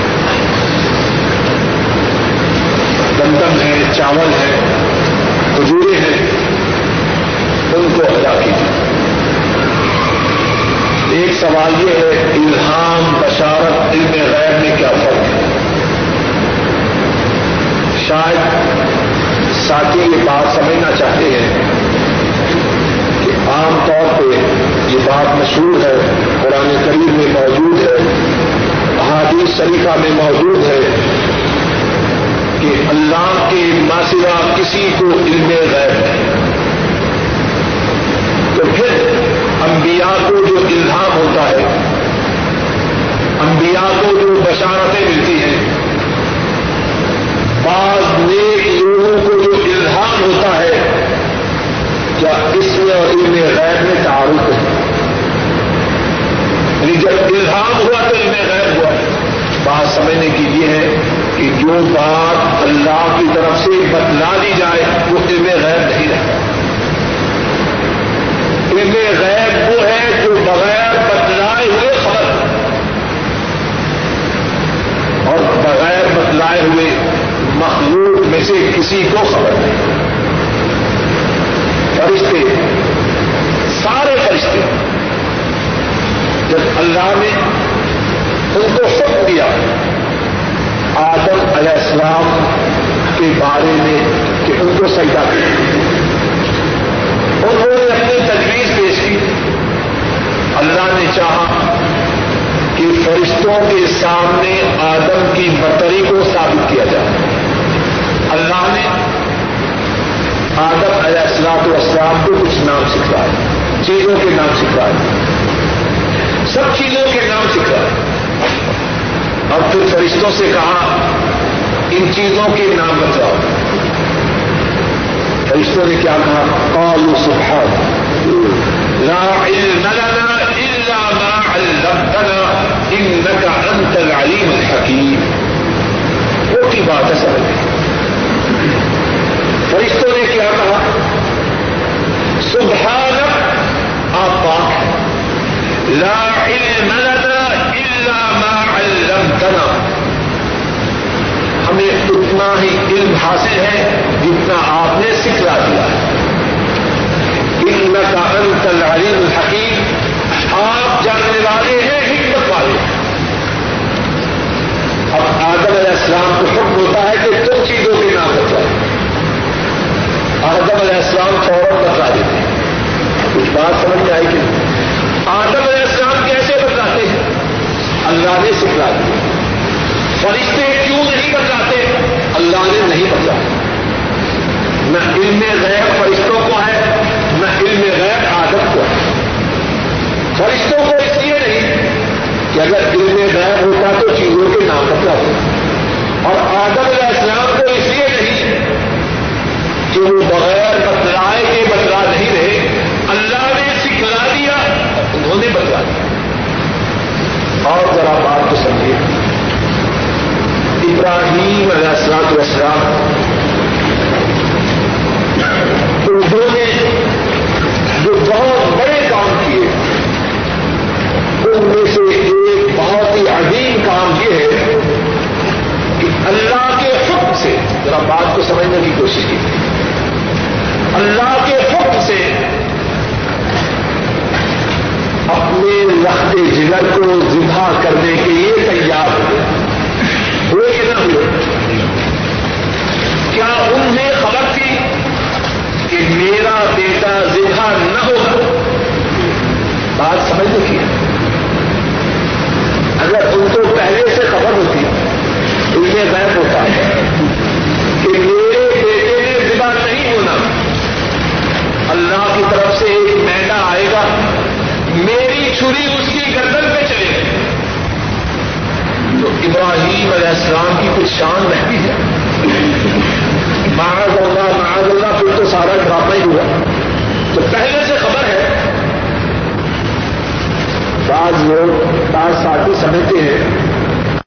گندم ہے چاول ہے کھجوریں ہیں ان کو ادا کیجیے. ایک سوال یہ ہے الہام بشارت علم غیب میں کیا فرق ہے؟ شاید ساتھی یہ بات سمجھنا چاہتے ہیں کہ عام طور پہ یہ بات مشہور ہے قرآن کریم میں موجود ہے احادیث شریفہ میں موجود ہے کہ اللہ کے ماسوا کسی کو علم غیب ہے. تو پھر انبیاء کو جو الہام ہوتا ہے، انبیاء کو جو بشارتیں ملتی ہیں، بعض نیک لوگوں کو جو الہام ہوتا ہے، کیا اس میں اور علم غیب میں تعارف ہے؟ یعنی جب الہام ہوا تو علم غیب ہوا. بات سمجھنے کی یہ ہے کہ جو بات اللہ کی طرف سے بتلا دی جائے وہ علم غیب نہیں رہتا. علم غیب وہ ہے جو بغیر بتلائے ہوئے خبر، اور بغیر بتلائے ہوئے مخلوق میں سے کسی کو خبر نہیں. فرشتے، سارے فرشتے جب اللہ نے ان کو حکم دیا آدم علیہ السلام کے بارے میں کہ ان کو سجدہ کریں، انہوں نے اپنی تجویز پیش کی. اللہ نے چاہا کہ فرشتوں کے سامنے آدم کی برتری کو ثابت کیا جائے. اللہ نے آدم علیہ السلام کو کچھ نام سکھائے، چیزوں کے نام سکھائے، سب چیزوں کے نام سکھائے. اور پھر فرشتوں سے کہا ان چیزوں کے نام بتاؤ. فرشتوں نے کیا کہا؟ قالوا سبحان لا علم لنا الا ما علمتنا انك انت العلیم الحکیم. چھوٹی بات ہے سمجھ. فرشتوں نے کیا کہا؟ سبحانک، آپ پاک ہیں. لا علم لنا الا ما علمتنا، ہمیں اتنا ہی علم حاصل ہے جتنا آپ نے سکھلا دیا ہے. انک انت العلیم الحکیم، آپ جاننے والے ہیں، حکمت والے ہیں. اب آدم علیہ السلام کو حکم ہوتا ہے کہ تم چیزوں کے نام بتلاؤ. آدم علیہ السلام فوراً بتلا دیتے ہیں. کچھ بات سمجھ میں آئی کہ آدم علیہ السلام کیسے بتلاتے ہیں؟ اللہ نے سکھلا دیا. فرشتے کیوں نہیں بتلاتے؟ اللہ نے نہیں بتلایا. نہ علم غیب فرشتوں کو ہے، نہ علم غیب آدم کو ہے. فرشتوں کو اس لیے نہیں کہ اگر علم غیب ہوتا تو چیزوں کے نام بتلا ہوتا، اور آدم علیہ السلام کو اس لیے نہیں کہ وہ بغیر بتلائے کے بتلا نہیں رہے. اللہ نے سکھلا دیا، انہوں نے بتلا دیا. اور ذرا بات کو سمجھیے، ابراہیم علیہ السلام انہوں نے جو بہت بڑے کام کیے، ان میں سے ایک بہت ہی عظیم کام یہ ہے کہ اللہ کے حکم سے، ذرا بات کو سمجھنے کی کوشش کی، اللہ کے حکم سے اپنے رخت جگر کو ذبح کرنے کے لیے تیار ہوئے کہ نہ ہوئے؟ کیا انہیں خبر تھی کہ میرا بیٹا ذبح نہ ہوگا؟ بات سمجھ لگی. اگر ان کو پہلے سے خبر ہوتی تو یہ غیب ہوتا ہے کہ میرے بیٹے نے ذبح نہیں ہونا، اللہ کی طرف سے ایک میڈا آئے گا، میری چھری اس کی گردن پہ چلے گی. تو ابراہیم علیہ السلام کی کچھ شان رہتی ہے. معاذ اللہ پھر تو سارا ڈرامہ ہی ہوا. تو پہلے سے خبر ہے. بعض ساتھی سمجھتے ہیں